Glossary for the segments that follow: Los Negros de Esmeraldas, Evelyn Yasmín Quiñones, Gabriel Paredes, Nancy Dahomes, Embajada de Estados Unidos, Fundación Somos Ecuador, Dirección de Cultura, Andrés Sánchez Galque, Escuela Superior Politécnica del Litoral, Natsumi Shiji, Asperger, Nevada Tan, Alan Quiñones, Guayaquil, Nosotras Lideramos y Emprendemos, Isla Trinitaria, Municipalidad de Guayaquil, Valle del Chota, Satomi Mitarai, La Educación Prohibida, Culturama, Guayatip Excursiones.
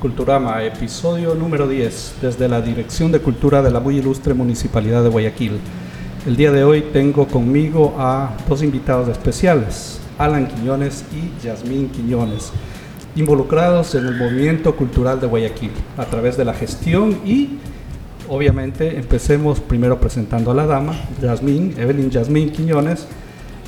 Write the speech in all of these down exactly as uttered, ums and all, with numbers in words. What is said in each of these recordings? Culturama, episodio número diez, desde la Dirección de Cultura de la muy ilustre Municipalidad de Guayaquil. El día de hoy tengo conmigo a dos invitados especiales, Alan Quiñones y Yasmín Quiñones, involucrados en el movimiento cultural de Guayaquil a través de la gestión y, obviamente, empecemos primero presentando a la dama, Yasmín, Evelyn Yasmín Quiñones,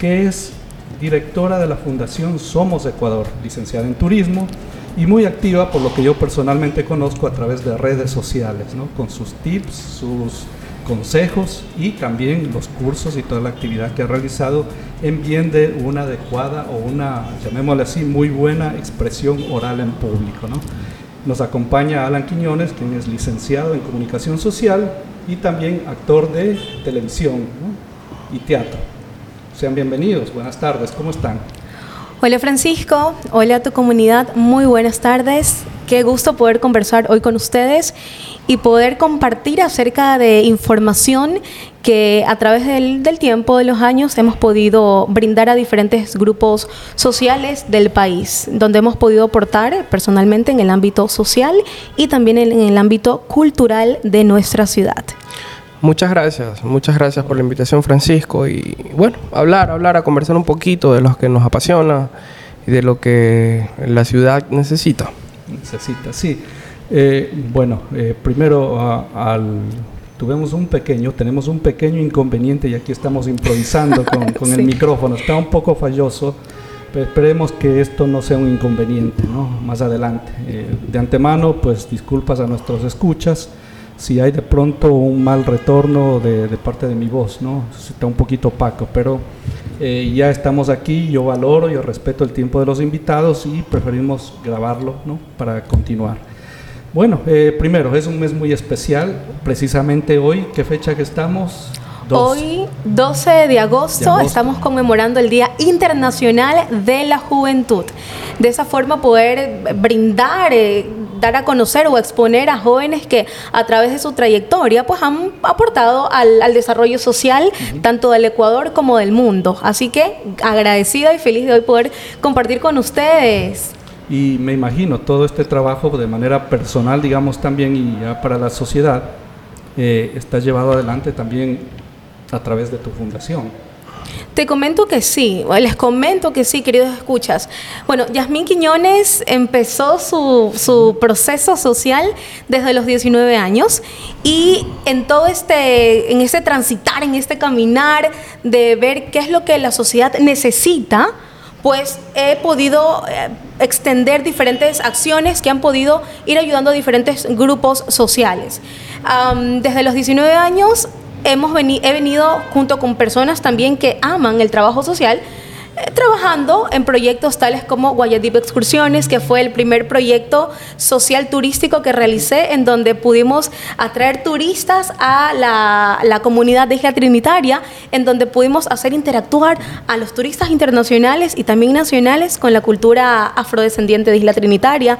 que es directora de la Fundación Somos Ecuador, licenciada en Turismo, y muy activa por lo que yo personalmente conozco a través de redes sociales, ¿no? Con sus tips, sus consejos y también los cursos y toda la actividad que ha realizado en bien de una adecuada o una, llamémosle así, muy buena expresión oral en público, ¿no? Nos acompaña Alan Quiñones, quien es licenciado en Comunicación Social y también actor de televisión, ¿no? Y teatro. Sean bienvenidos, buenas tardes, ¿cómo están? Hola Francisco, hola a tu comunidad, muy buenas tardes. Qué gusto poder conversar hoy con ustedes y poder compartir acerca de información que a través del, del tiempo, de los años, hemos podido brindar a diferentes grupos sociales del país, donde hemos podido aportar personalmente en el ámbito social y también en el ámbito cultural de nuestra ciudad. Muchas gracias, muchas gracias por la invitación, Francisco, y bueno, hablar, hablar, a conversar un poquito de lo que nos apasiona y de lo que la ciudad necesita. Necesita, sí. Eh, bueno, eh, primero a, al, tuvimos un pequeño, tenemos un pequeño inconveniente y aquí estamos improvisando con, con sí. El micrófono, está un poco falloso, pero esperemos que esto no sea un inconveniente, ¿no? Más adelante. Eh, de antemano, pues disculpas a nuestros escuchas, si hay de pronto un mal retorno de, de parte de mi voz, ¿no? Está un poquito opaco, pero eh, ya estamos aquí, yo valoro, yo respeto el tiempo de los invitados y preferimos grabarlo, ¿no? Para continuar. Bueno, eh, primero, es un mes muy especial, precisamente hoy, ¿qué fecha que estamos? doce. Hoy, doce de agosto, de agosto, estamos conmemorando el Día Internacional de la Juventud. De esa forma poder brindar, eh, dar a conocer o exponer a jóvenes que a través de su trayectoria pues han aportado al, al desarrollo social, uh-huh, tanto del Ecuador como del mundo. Así que agradecida y feliz de hoy poder compartir con ustedes. Y me imagino todo este trabajo de manera personal, digamos, también y ya para la sociedad, eh, está llevado adelante también a través de tu fundación. Te comento que sí, les comento que sí, queridos escuchas. Bueno, Yasmín Quiñones empezó su, su proceso social desde los diecinueve años y en todo este, en este transitar, en este caminar de ver qué es lo que la sociedad necesita, pues he podido eh, extender diferentes acciones que han podido ir ayudando a diferentes grupos sociales. Um, desde los diecinueve años... Hemos veni- he venido junto con personas también que aman el trabajo social, eh, trabajando en proyectos tales como Guayatip Excursiones, que fue el primer proyecto social turístico que realicé, en donde pudimos atraer turistas a la, la comunidad de Isla Trinitaria, en donde pudimos hacer interactuar a los turistas internacionales y también nacionales con la cultura afrodescendiente de Isla Trinitaria,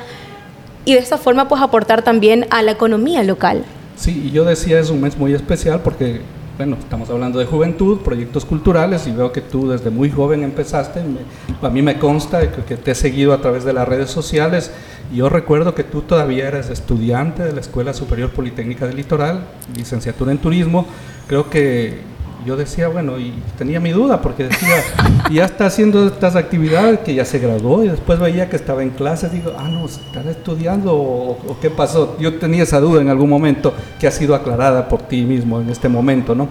y de esta forma pues aportar también a la economía local. Sí, y yo decía es un mes muy especial porque, bueno, estamos hablando de juventud, proyectos culturales, y veo que tú desde muy joven empezaste. Me, a mí me consta que te he seguido a través de las redes sociales. Yo recuerdo que tú todavía eres estudiante de la Escuela Superior Politécnica del Litoral, licenciatura en Turismo. Creo que yo decía, bueno, y tenía mi duda porque decía, y ya está haciendo estas actividades, que ya se graduó, y después veía que estaba en clases, digo, ah, no, ¿estará estudiando o, o qué pasó? Yo tenía esa duda en algún momento que ha sido aclarada por ti mismo en este momento, ¿no?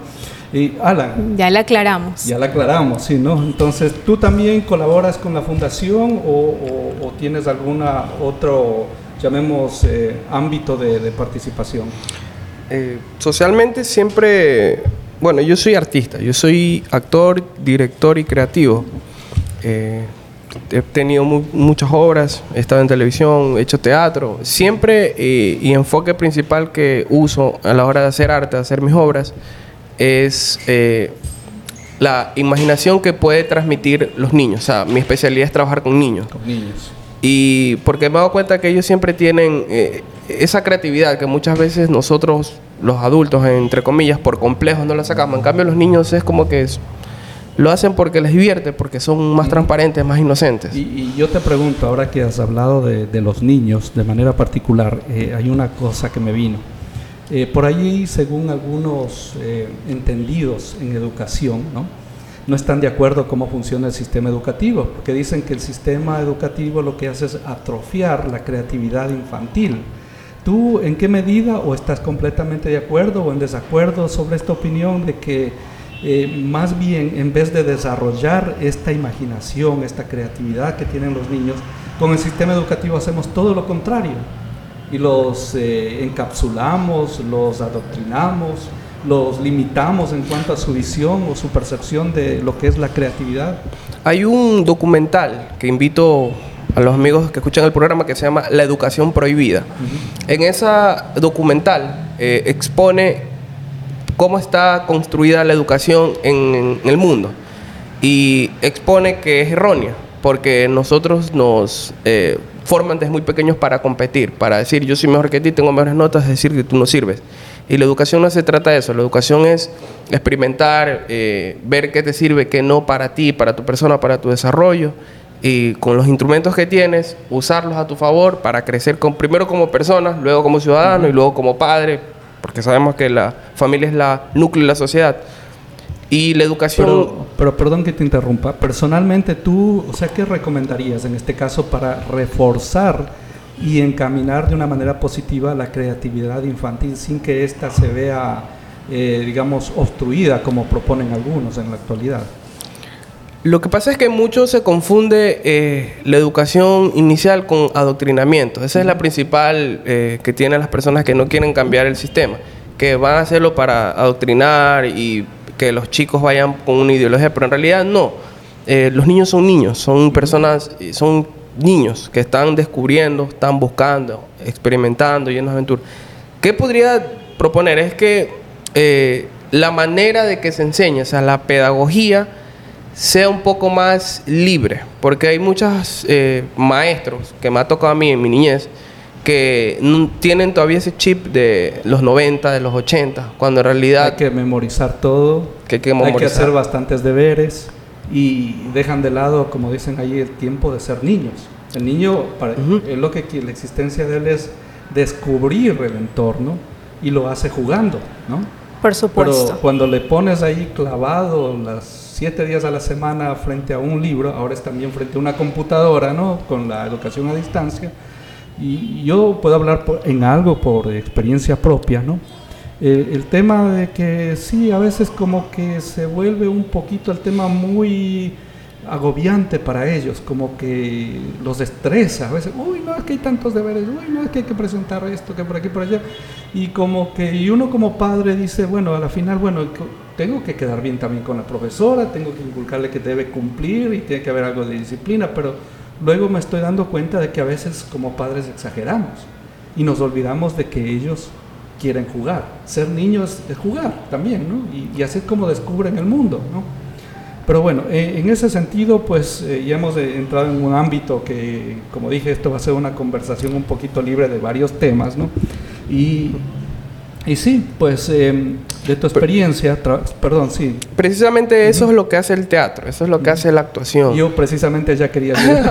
Y Alan. Ya la aclaramos. Ya la aclaramos, sí, ¿no? Entonces, ¿tú también colaboras con la fundación o, o, o tienes alguna otro, llamemos, eh, ámbito de, de participación? Eh, socialmente siempre... Bueno, yo soy artista, yo soy actor, director y creativo. Eh, he tenido mu- muchas obras, he estado en televisión, he hecho teatro. Siempre, eh, y enfoque principal que uso a la hora de hacer arte, de hacer mis obras, es eh, la imaginación que puede transmitir los niños. O sea, mi especialidad es trabajar con niños. Con niños. Y porque me he dado cuenta que ellos siempre tienen eh, esa creatividad que muchas veces nosotros... los adultos, entre comillas, por complejos no la sacamos. En cambio, los niños es como que es, lo hacen porque les divierte, porque son más transparentes, más inocentes. Y, y yo te pregunto, ahora que has hablado de, de los niños de manera particular, eh, hay una cosa que me vino. Eh, por allí, según algunos eh, entendidos en educación, ¿no? no están de acuerdo cómo funciona el sistema educativo, porque dicen que el sistema educativo lo que hace es atrofiar la creatividad infantil. ¿Tú en qué medida o estás completamente de acuerdo o en desacuerdo sobre esta opinión de que eh, más bien en vez de desarrollar esta imaginación, esta creatividad que tienen los niños, con el sistema educativo hacemos todo lo contrario? Y los eh, encapsulamos, los adoctrinamos, los limitamos en cuanto a su visión o su percepción de lo que es la creatividad. Hay un documental que invito a los amigos que escuchan el programa que se llama La Educación Prohibida. Uh-huh. En esa documental eh, expone cómo está construida la educación en, en el mundo y expone que es errónea porque nosotros nos... Eh, forman desde muy pequeños para competir, para decir yo soy mejor que ti, tengo mejores notas, es decir que tú no sirves. Y la educación no se trata de eso, la educación es experimentar, eh, ver qué te sirve, qué no para ti, para tu persona, para tu desarrollo, y con los instrumentos que tienes, usarlos a tu favor para crecer con, primero como personas, luego como ciudadano y luego como padre, porque sabemos que la familia es la núcleo de la sociedad. Y la educación... Pero, pero perdón que te interrumpa. Personalmente tú, o sea, ¿qué recomendarías en este caso para reforzar y encaminar de una manera positiva la creatividad infantil sin que ésta se vea, eh, digamos, obstruida como proponen algunos en la actualidad? Lo que pasa es que mucho se confunde eh, la educación inicial con adoctrinamiento. Esa es la principal eh, que tienen las personas que no quieren cambiar el sistema, que van a hacerlo para adoctrinar y... que los chicos vayan con una ideología, pero en realidad no. Eh, los niños son niños, son personas, son niños que están descubriendo, están buscando, experimentando y en las aventuras. ¿Qué podría proponer? Es que eh, la manera de que se enseñe, o sea, la pedagogía, sea un poco más libre, porque hay muchos eh, maestros que me ha tocado a mí en mi niñez que tienen todavía ese chip de los noventa, de los ochenta, cuando en realidad... Hay que memorizar todo, que hay que memorizar. Hay que hacer bastantes deberes y dejan de lado, como dicen allí, el tiempo de ser niños. El niño, para, uh-huh. es lo que la existencia de él es descubrir el entorno y lo hace jugando, ¿no? Por supuesto. Pero cuando le pones ahí clavado las siete días a la semana frente a un libro, ahora es también frente a una computadora, ¿no? Con la educación a distancia... Y yo puedo hablar por, en algo por experiencia propia, ¿no? El, el tema de que sí, a veces como que se vuelve un poquito el tema muy agobiante para ellos, como que los estresa, a veces, uy, no, es que hay tantos deberes, uy, no, es que hay que presentar esto, que por aquí, por allá, y como que y uno como padre dice, bueno, a la final, bueno, tengo que quedar bien también con la profesora, tengo que inculcarle que debe cumplir y tiene que haber algo de disciplina, pero... Luego me estoy dando cuenta de que a veces como padres exageramos y nos olvidamos de que ellos quieren jugar. Ser niños es jugar también, ¿no? Y, y así es como descubren el mundo, ¿no? Pero bueno, eh, en ese sentido, pues eh, ya hemos eh, entrado en un ámbito que, como dije, esto va a ser una conversación un poquito libre de varios temas, ¿no? Y, y sí, pues eh, de tu experiencia, tra- perdón, sí. Precisamente eso uh-huh. es lo que hace el teatro, eso es lo que hace la actuación. Yo precisamente ya quería hacer.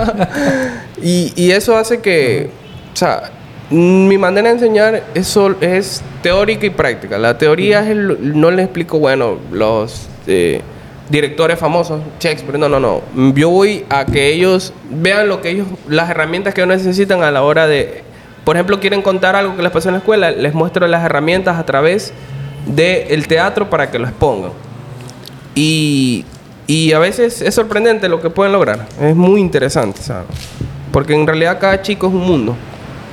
y, y eso hace que, uh-huh. o sea, mi manera de enseñar es, es teórica y práctica. La teoría uh-huh. es, el, no le explico, bueno, los eh, directores famosos, Shakespeare, no, no, no. Yo voy a que ellos vean lo que ellos, las herramientas que ellos necesitan a la hora de, por ejemplo, quieren contar algo que les pasó en la escuela, les muestro las herramientas a través del teatro para que lo expongan. Y, y a veces es sorprendente lo que pueden lograr. Es muy interesante, ¿sabes? Porque en realidad cada chico es un mundo,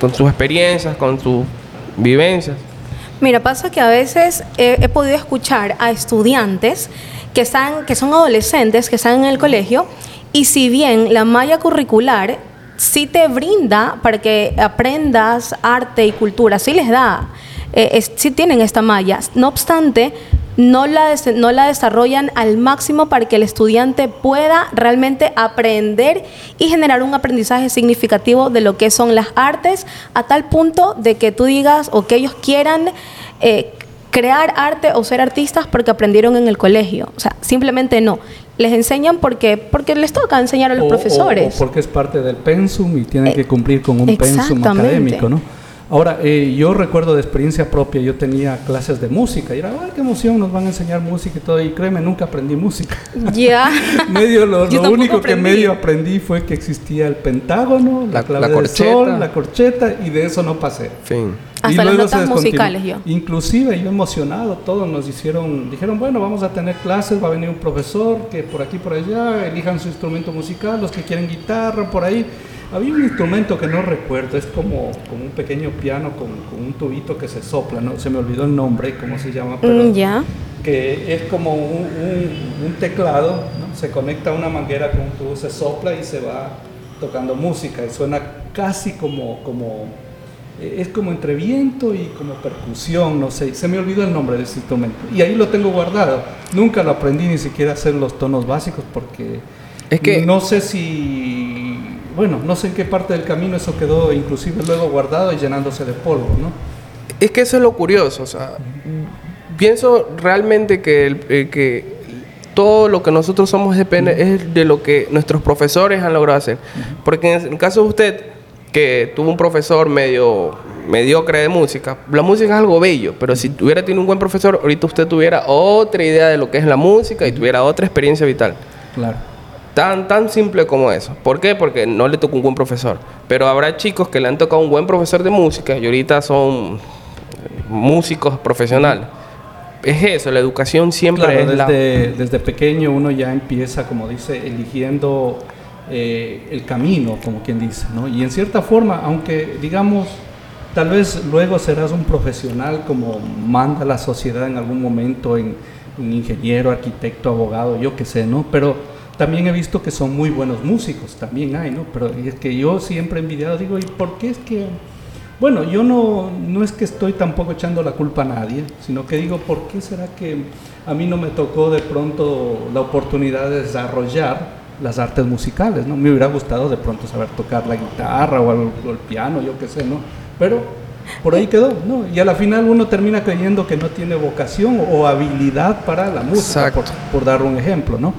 con sus experiencias, con sus vivencias. Mira, pasa que a veces he, he podido escuchar a estudiantes que, están, que son adolescentes, que están en el colegio, y si bien la malla curricular sí te brinda para que aprendas arte y cultura, sí les da... Eh, es, sí tienen esta malla, no obstante no la, des, no la desarrollan al máximo para que el estudiante pueda realmente aprender y generar un aprendizaje significativo de lo que son las artes, a tal punto de que tú digas o que ellos quieran eh, crear arte o ser artistas porque aprendieron en el colegio. O sea, simplemente no. Les enseñan porque, porque les toca enseñar a los o, profesores. O, o porque es parte del pensum y tienen eh, que cumplir con un pensum académico, ¿no? Ahora, eh, yo recuerdo de experiencia propia, yo tenía clases de música, y era, ¡ay, qué emoción! Nos van a enseñar música y todo, y créeme, nunca aprendí música. Ya. Yeah. medio Lo, lo único aprendí. que medio aprendí fue que existía el pentágono, la, la clave la del corcheta. sol, la corcheta, y de eso no pasé. Fin. Hasta las notas musicales yo. Inclusive yo emocionado, todos nos hicieron, dijeron, bueno, vamos a tener clases, va a venir un profesor, que por aquí, por allá, elijan su instrumento musical, los que quieren guitarra, por ahí. Había un instrumento que no recuerdo, es como, como un pequeño piano con, con un tubito que se sopla, ¿no? Se me olvidó el nombre, cómo se llama, pero ¿ya? que es como un, un, un teclado, ¿no? Se conecta a una manguera con un tubo, se sopla y se va tocando música, y suena casi como, como es como entre viento y como percusión, no sé, se me olvidó el nombre de ese instrumento, y ahí lo tengo guardado, nunca lo aprendí ni siquiera a hacer los tonos básicos, porque es que no sé si... Bueno, no sé en qué parte del camino eso quedó inclusive luego guardado y llenándose de polvo, ¿no? Es que eso es lo curioso, o sea, pienso realmente que, el, eh, que todo lo que nosotros somos depende es de lo que nuestros profesores han logrado hacer. Porque en el caso de usted, que tuvo un profesor medio mediocre de música, la música es algo bello, pero si tuviera tenido un buen profesor, ahorita usted tuviera otra idea de lo que es la música y tuviera otra experiencia vital. Claro. Tan, tan simple como eso. ¿Por qué? Porque no le tocó un buen profesor. Pero habrá chicos que le han tocado un buen profesor de música y ahorita son músicos profesionales. Es eso, la educación siempre claro, es desde, la... Desde pequeño uno ya empieza, como dice, eligiendo eh, el camino, como quien dice, ¿no? Y en cierta forma, aunque digamos, tal vez luego serás un profesional como manda la sociedad en algún momento, en un ingeniero, arquitecto, abogado, yo qué sé, ¿no? Pero... También he visto que son muy buenos músicos, también hay, ¿no? Pero es que yo siempre he envidiado, digo, ¿y por qué es que...? Bueno, yo no, no es que estoy tampoco echando la culpa a nadie, sino que digo, ¿por qué será que a mí no me tocó de pronto la oportunidad de desarrollar las artes musicales, ¿no? Me hubiera gustado de pronto saber tocar la guitarra o el, o el piano, yo qué sé, ¿no? Pero por ahí quedó, ¿no? Y a la final uno termina creyendo que no tiene vocación o habilidad para la música, por, por dar un ejemplo, ¿no?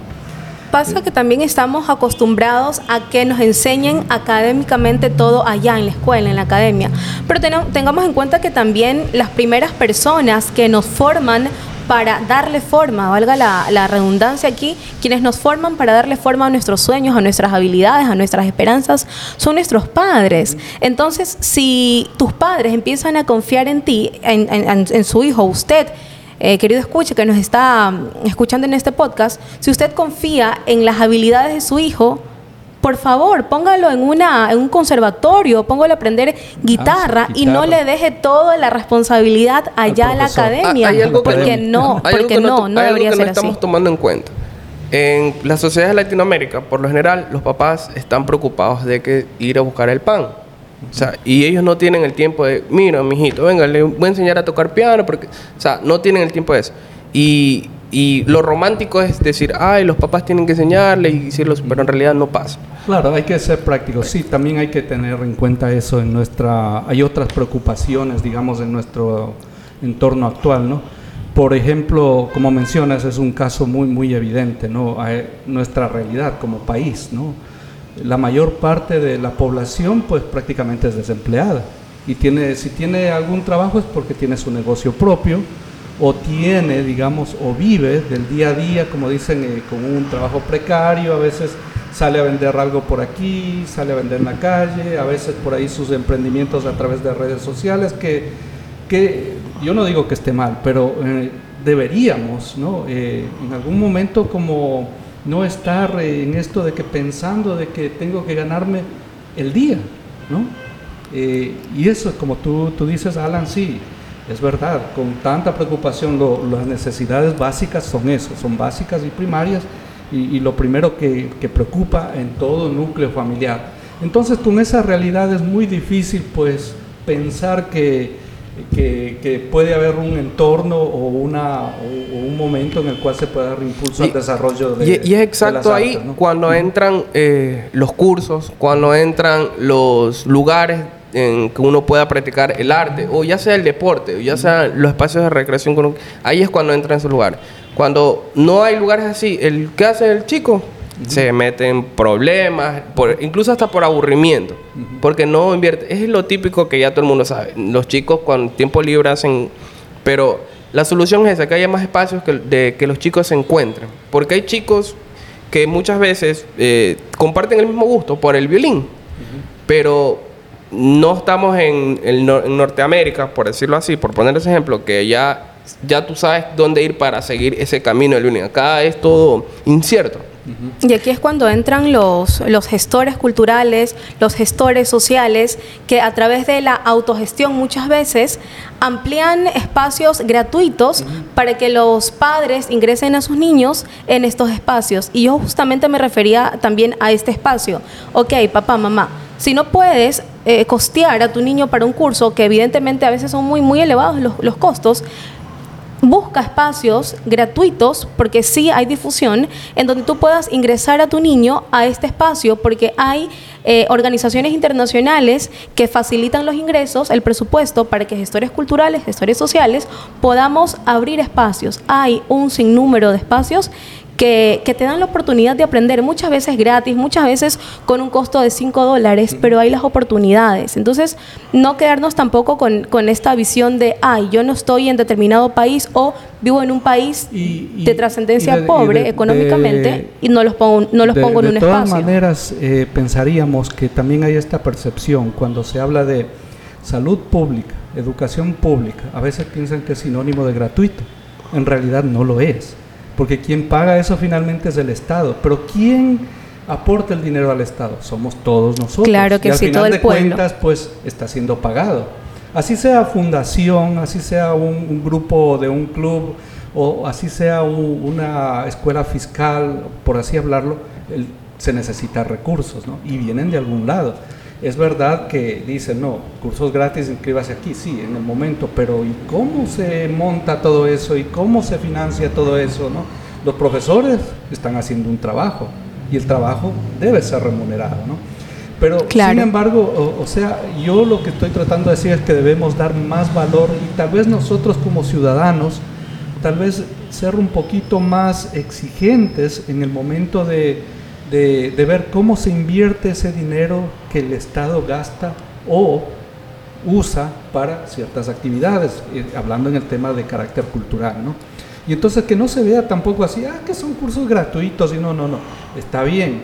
Pasa que también estamos acostumbrados a que nos enseñen académicamente todo allá en la escuela, en la academia. Pero ten- tengamos en cuenta que también las primeras personas que nos forman para darle forma, valga la, la redundancia aquí, quienes nos forman para darle forma a nuestros sueños, a nuestras habilidades, a nuestras esperanzas, son nuestros padres. Entonces, si tus padres empiezan a confiar en ti, en, en, en su hijo, usted, Eh, querido escucha que nos está um, escuchando en este podcast, si usted confía en las habilidades de su hijo, por favor, póngalo en una en un conservatorio, póngalo a aprender guitarra, ah, sí, guitarra. Y no le deje toda la responsabilidad allá a la academia, ¿Hay algo porque que, no, porque no, no, no debería ser así. Hay algo que no estamos tomando en cuenta. En las sociedades de Latinoamérica, por lo general, los papás están preocupados de que ir a buscar el pan. O sea, y ellos no tienen el tiempo de, mira, mijito, venga, le voy a enseñar a tocar piano, porque, o sea, no tienen el tiempo de eso. Y, y lo romántico es decir, ay, los papás tienen que enseñarle, y decirlo, pero en realidad no pasa. Claro, hay que ser prácticos. Sí, también hay que tener en cuenta eso en nuestra, hay otras preocupaciones, digamos, en nuestro entorno actual, ¿no? Por ejemplo, como mencionas, es un caso muy, muy evidente, ¿no? A nuestra realidad como país, ¿no? La mayor parte de la población pues prácticamente es desempleada y tiene, si tiene algún trabajo es porque tiene su negocio propio o tiene, digamos, o vive del día a día, como dicen, eh, con un trabajo precario, a veces sale a vender algo por aquí, sale a vender en la calle, a veces por ahí sus emprendimientos a través de redes sociales que, que yo no digo que esté mal, pero eh, deberíamos, ¿no? Eh, en algún momento como... no estar en esto de que pensando de que tengo que ganarme el día, ¿no? Eh, y eso, como tú, tú dices, Alan, sí, es verdad, con tanta preocupación, lo, las necesidades básicas son eso, son básicas y primarias, y, y lo primero que, que preocupa en todo núcleo familiar. Entonces, con esa realidad es muy difícil, pues, pensar que... Que, que puede haber un entorno o, una, o, o un momento en el cual se pueda dar impulso y, al desarrollo de y, y es exacto de ahí artes, ¿no? Cuando entran eh, los cursos, cuando entran los lugares en que uno pueda practicar el arte, o ya sea el deporte, o ya sea los espacios de recreación, con... ahí es cuando entra en su lugar. Cuando no hay lugares así, el ¿qué hace el chico? Uh-huh. Se mete en problemas, por, incluso hasta por aburrimiento, uh-huh. porque no invierte. Es lo típico que ya todo el mundo sabe. Los chicos con tiempo libre hacen... Pero la solución es esa, que haya más espacios que, de, que los chicos se encuentren. Porque hay chicos que muchas veces eh, comparten el mismo gusto por el violín, uh-huh. pero no estamos en, el no, en Norteamérica, por decirlo así, por poner ese ejemplo, que ya... ya tú sabes dónde ir para seguir ese camino del unión. Acá es todo incierto. Uh-huh. Y aquí es cuando entran los, los gestores culturales, los gestores sociales, que a través de la autogestión muchas veces amplían espacios gratuitos uh-huh. para que los padres ingresen a sus niños en estos espacios. Y yo justamente me refería también a este espacio. Ok, papá, mamá, si no puedes eh, costear a tu niño para un curso, que evidentemente a veces son muy, muy elevados los, los costos, busca espacios gratuitos, porque sí hay difusión, en donde tú puedas ingresar a tu niño a este espacio, porque hay eh, organizaciones internacionales que facilitan los ingresos, el presupuesto, para que gestores culturales, gestores sociales, podamos abrir espacios. Hay un sinnúmero de espacios Que, que te dan la oportunidad de aprender, muchas veces gratis, muchas veces con un costo de cinco dólares, pero hay las oportunidades. Entonces, no quedarnos tampoco con, con esta visión de, ay, yo no estoy en determinado país o vivo en un país y, y, de trascendencia de, pobre de, económicamente de, y no los pongo, no los de, pongo en un espacio. De todas maneras, eh, pensaríamos que también hay esta percepción cuando se habla de salud pública, educación pública. A veces piensan que es sinónimo de gratuito, en realidad no lo es. Porque quien paga eso finalmente es el Estado. Pero ¿quién aporta el dinero al Estado? Somos todos nosotros. Claro que sí, todo el pueblo. Y al final de cuentas, pues, está siendo pagado. Así sea fundación, así sea un, un grupo de un club, o así sea un, una escuela fiscal, por así hablarlo, el, se necesitan recursos, ¿no? Y vienen de algún lado. Es verdad que dicen, no, cursos gratis, inscríbase aquí, sí, en el momento, pero ¿y cómo se monta todo eso? ¿Y cómo se financia todo eso? ¿No? Los profesores están haciendo un trabajo y el trabajo debe ser remunerado, ¿no? Pero, claro. Sin embargo, o, o sea, yo lo que estoy tratando de decir es que debemos dar más valor y tal vez nosotros como ciudadanos, tal vez ser un poquito más exigentes en el momento de... De, de ver cómo se invierte ese dinero que el Estado gasta o usa para ciertas actividades, eh, hablando en el tema de carácter cultural, ¿no? Y entonces que no se vea tampoco así, ah, que son cursos gratuitos, y no, no, no, está bien,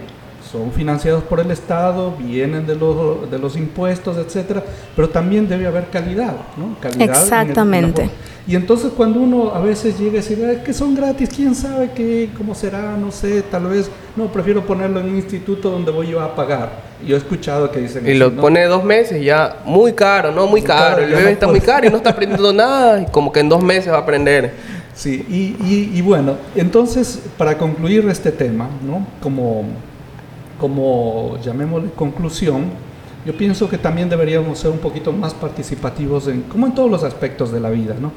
son financiados por el Estado, vienen de los, de los impuestos, etcétera, pero también debe haber calidad, ¿no? Calidad. Exactamente. En el, en y entonces cuando uno a veces llega a decir, es que son gratis, quién sabe qué, cómo será, no sé, tal vez, no, prefiero ponerlo en un instituto donde voy yo a pagar. Yo he escuchado que dicen... Y eso, lo ¿no? pone dos meses ya, muy caro, no, muy, muy caro, caro, el bebé no está puedo. Muy caro y no está aprendiendo nada, y como que en dos meses va a aprender. Sí, y, y, y bueno, entonces, para concluir este tema, ¿no? Como... como llamémosle conclusión, yo pienso que también deberíamos ser un poquito más participativos, en, como en todos los aspectos de la vida, ¿no?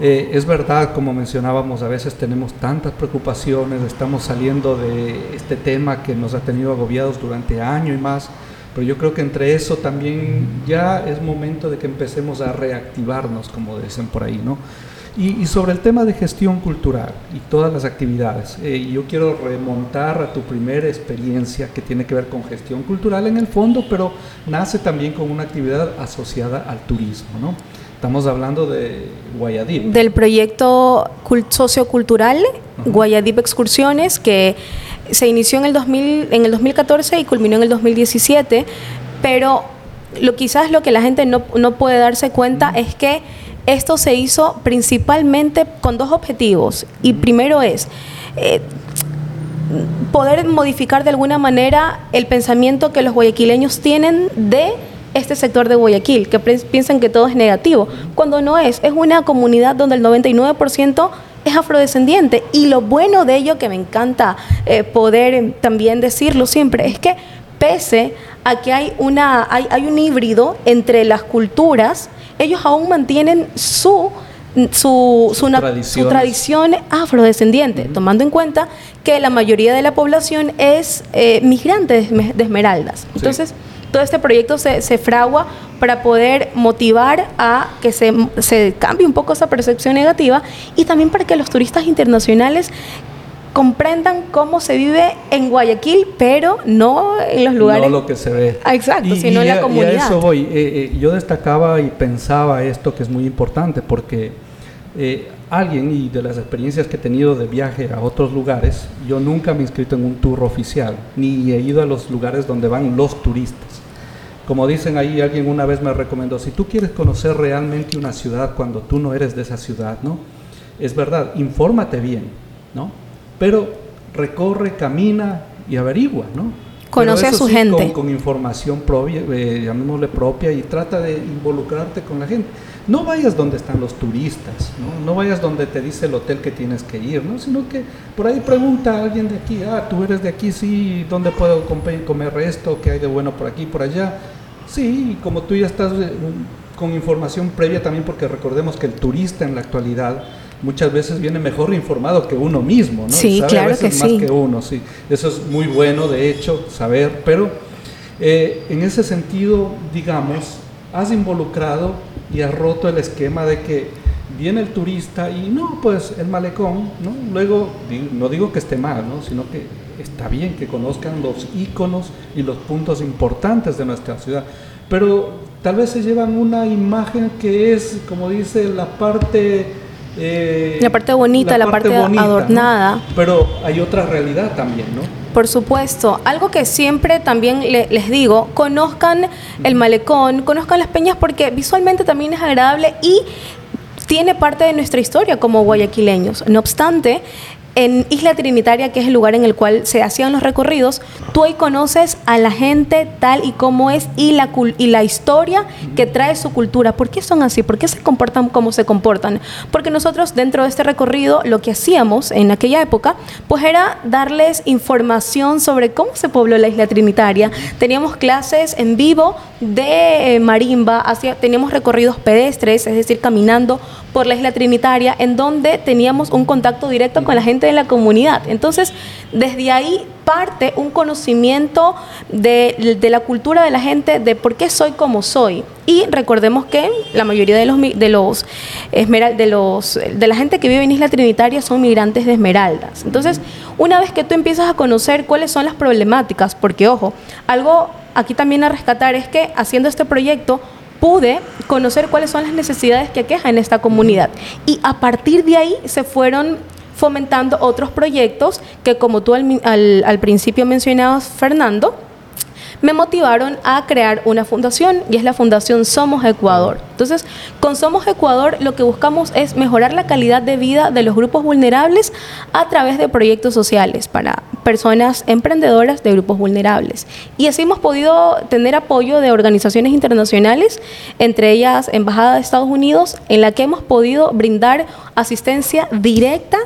Eh, es verdad, como mencionábamos, a veces tenemos tantas preocupaciones, estamos saliendo de este tema que nos ha tenido agobiados durante año y más, pero yo creo que entre eso también ya es momento de que empecemos a reactivarnos, como dicen por ahí, ¿no? Y, y sobre el tema de gestión cultural y todas las actividades, eh, yo quiero remontar a tu primera experiencia que tiene que ver con gestión cultural en el fondo, pero nace también con una actividad asociada al turismo, ¿no? Estamos hablando de Guayatip. Del proyecto cult- sociocultural uh-huh. Guayatip Excursiones, que se inició en el, dos mil, en el dos mil catorce y culminó en el dos mil diecisiete, pero lo, quizás lo que la gente no, no puede darse cuenta uh-huh. es que esto se hizo principalmente con dos objetivos. Y primero es eh, poder modificar de alguna manera el pensamiento que los guayaquileños tienen de este sector de Guayaquil, que pre- piensan que todo es negativo, cuando no es. Es una comunidad donde el noventa y nueve por ciento es afrodescendiente. Y lo bueno de ello, que me encanta eh, poder también decirlo siempre, es que pese a que hay, una, hay, hay un híbrido entre las culturas, ellos aún mantienen su, su, su, una, su tradición afrodescendiente, uh-huh. tomando en cuenta que la mayoría de la población es eh, migrante de Esmeraldas. Entonces, sí. Todo este proyecto se, se fragua para poder motivar a que se, se cambie un poco esa percepción negativa, y también para que los turistas internacionales comprendan cómo se vive en Guayaquil, pero no en los lugares... No lo que se ve. Exacto, y, sino y a, en la comunidad. Y a eso voy. Eh, eh, yo destacaba y pensaba esto, que es muy importante, porque eh, alguien, y de las experiencias que he tenido de viaje a otros lugares, yo nunca me he inscrito en un tour oficial, ni he ido a los lugares donde van los turistas. Como dicen ahí, alguien una vez me recomendó, si tú quieres conocer realmente una ciudad cuando tú no eres de esa ciudad, ¿no? Es verdad, infórmate bien, ¿no? Pero recorre, camina y averigua, ¿no? Conoce a su sí, gente. Con, con información propia, eh, llamémosle propia, y trata de involucrarte con la gente. No vayas donde están los turistas, ¿no? No vayas donde te dice el hotel que tienes que ir, ¿no? Sino que por ahí pregunta a alguien de aquí, ah, tú eres de aquí, sí, ¿dónde puedo comer esto? ¿Qué hay de bueno por aquí, por allá? Sí, como tú ya estás eh, con información previa también, porque recordemos que el turista en la actualidad muchas veces viene mejor informado que uno mismo, ¿no? Sí, sabe claro a veces que sí. Más que uno, sí. Eso es muy bueno, de hecho, saber. Pero eh, en ese sentido, digamos, has involucrado y has roto el esquema de que viene el turista y no, pues el malecón, ¿no? Luego, no digo que esté mal, ¿no? Sino que está bien que conozcan los íconos y los puntos importantes de nuestra ciudad. Pero tal vez se llevan una imagen que es, como dice, la parte... Eh, la parte bonita, la parte, la parte bonita, adornada, ¿no? Pero hay otra realidad también, ¿no? Por supuesto, algo que siempre también le, les digo, conozcan el malecón, conozcan las peñas, porque visualmente también es agradable y tiene parte de nuestra historia como guayaquileños. No obstante, en Isla Trinitaria, que es el lugar en el cual se hacían los recorridos, tú ahí conoces a la gente tal y como es, y la, cul- y la historia que trae su cultura. ¿Por qué son así? ¿Por qué se comportan como se comportan? Porque nosotros dentro de este recorrido lo que hacíamos en aquella época pues era darles información sobre cómo se pobló la Isla Trinitaria. Teníamos clases en vivo de eh, marimba, hacia, teníamos recorridos pedestres, es decir, caminando por la Isla Trinitaria, en donde teníamos un contacto directo con la gente de la comunidad. Entonces, desde ahí parte un conocimiento de, de la cultura de la gente, de por qué soy como soy. Y recordemos que la mayoría de los de los de los de la gente que vive en Isla Trinitaria son migrantes de Esmeraldas. Entonces, una vez que tú empiezas a conocer cuáles son las problemáticas, porque ojo, algo aquí también a rescatar es que haciendo este proyecto pude conocer cuáles son las necesidades que aquejan esta comunidad, y a partir de ahí se fueron fomentando otros proyectos que, como tú al, al, al principio mencionabas, Fernando, me motivaron a crear una fundación, y es la Fundación Somos Ecuador. Entonces, con Somos Ecuador lo que buscamos es mejorar la calidad de vida de los grupos vulnerables a través de proyectos sociales para personas emprendedoras de grupos vulnerables. Y así hemos podido tener apoyo de organizaciones internacionales, entre ellas Embajada de Estados Unidos, en la que hemos podido brindar asistencia directa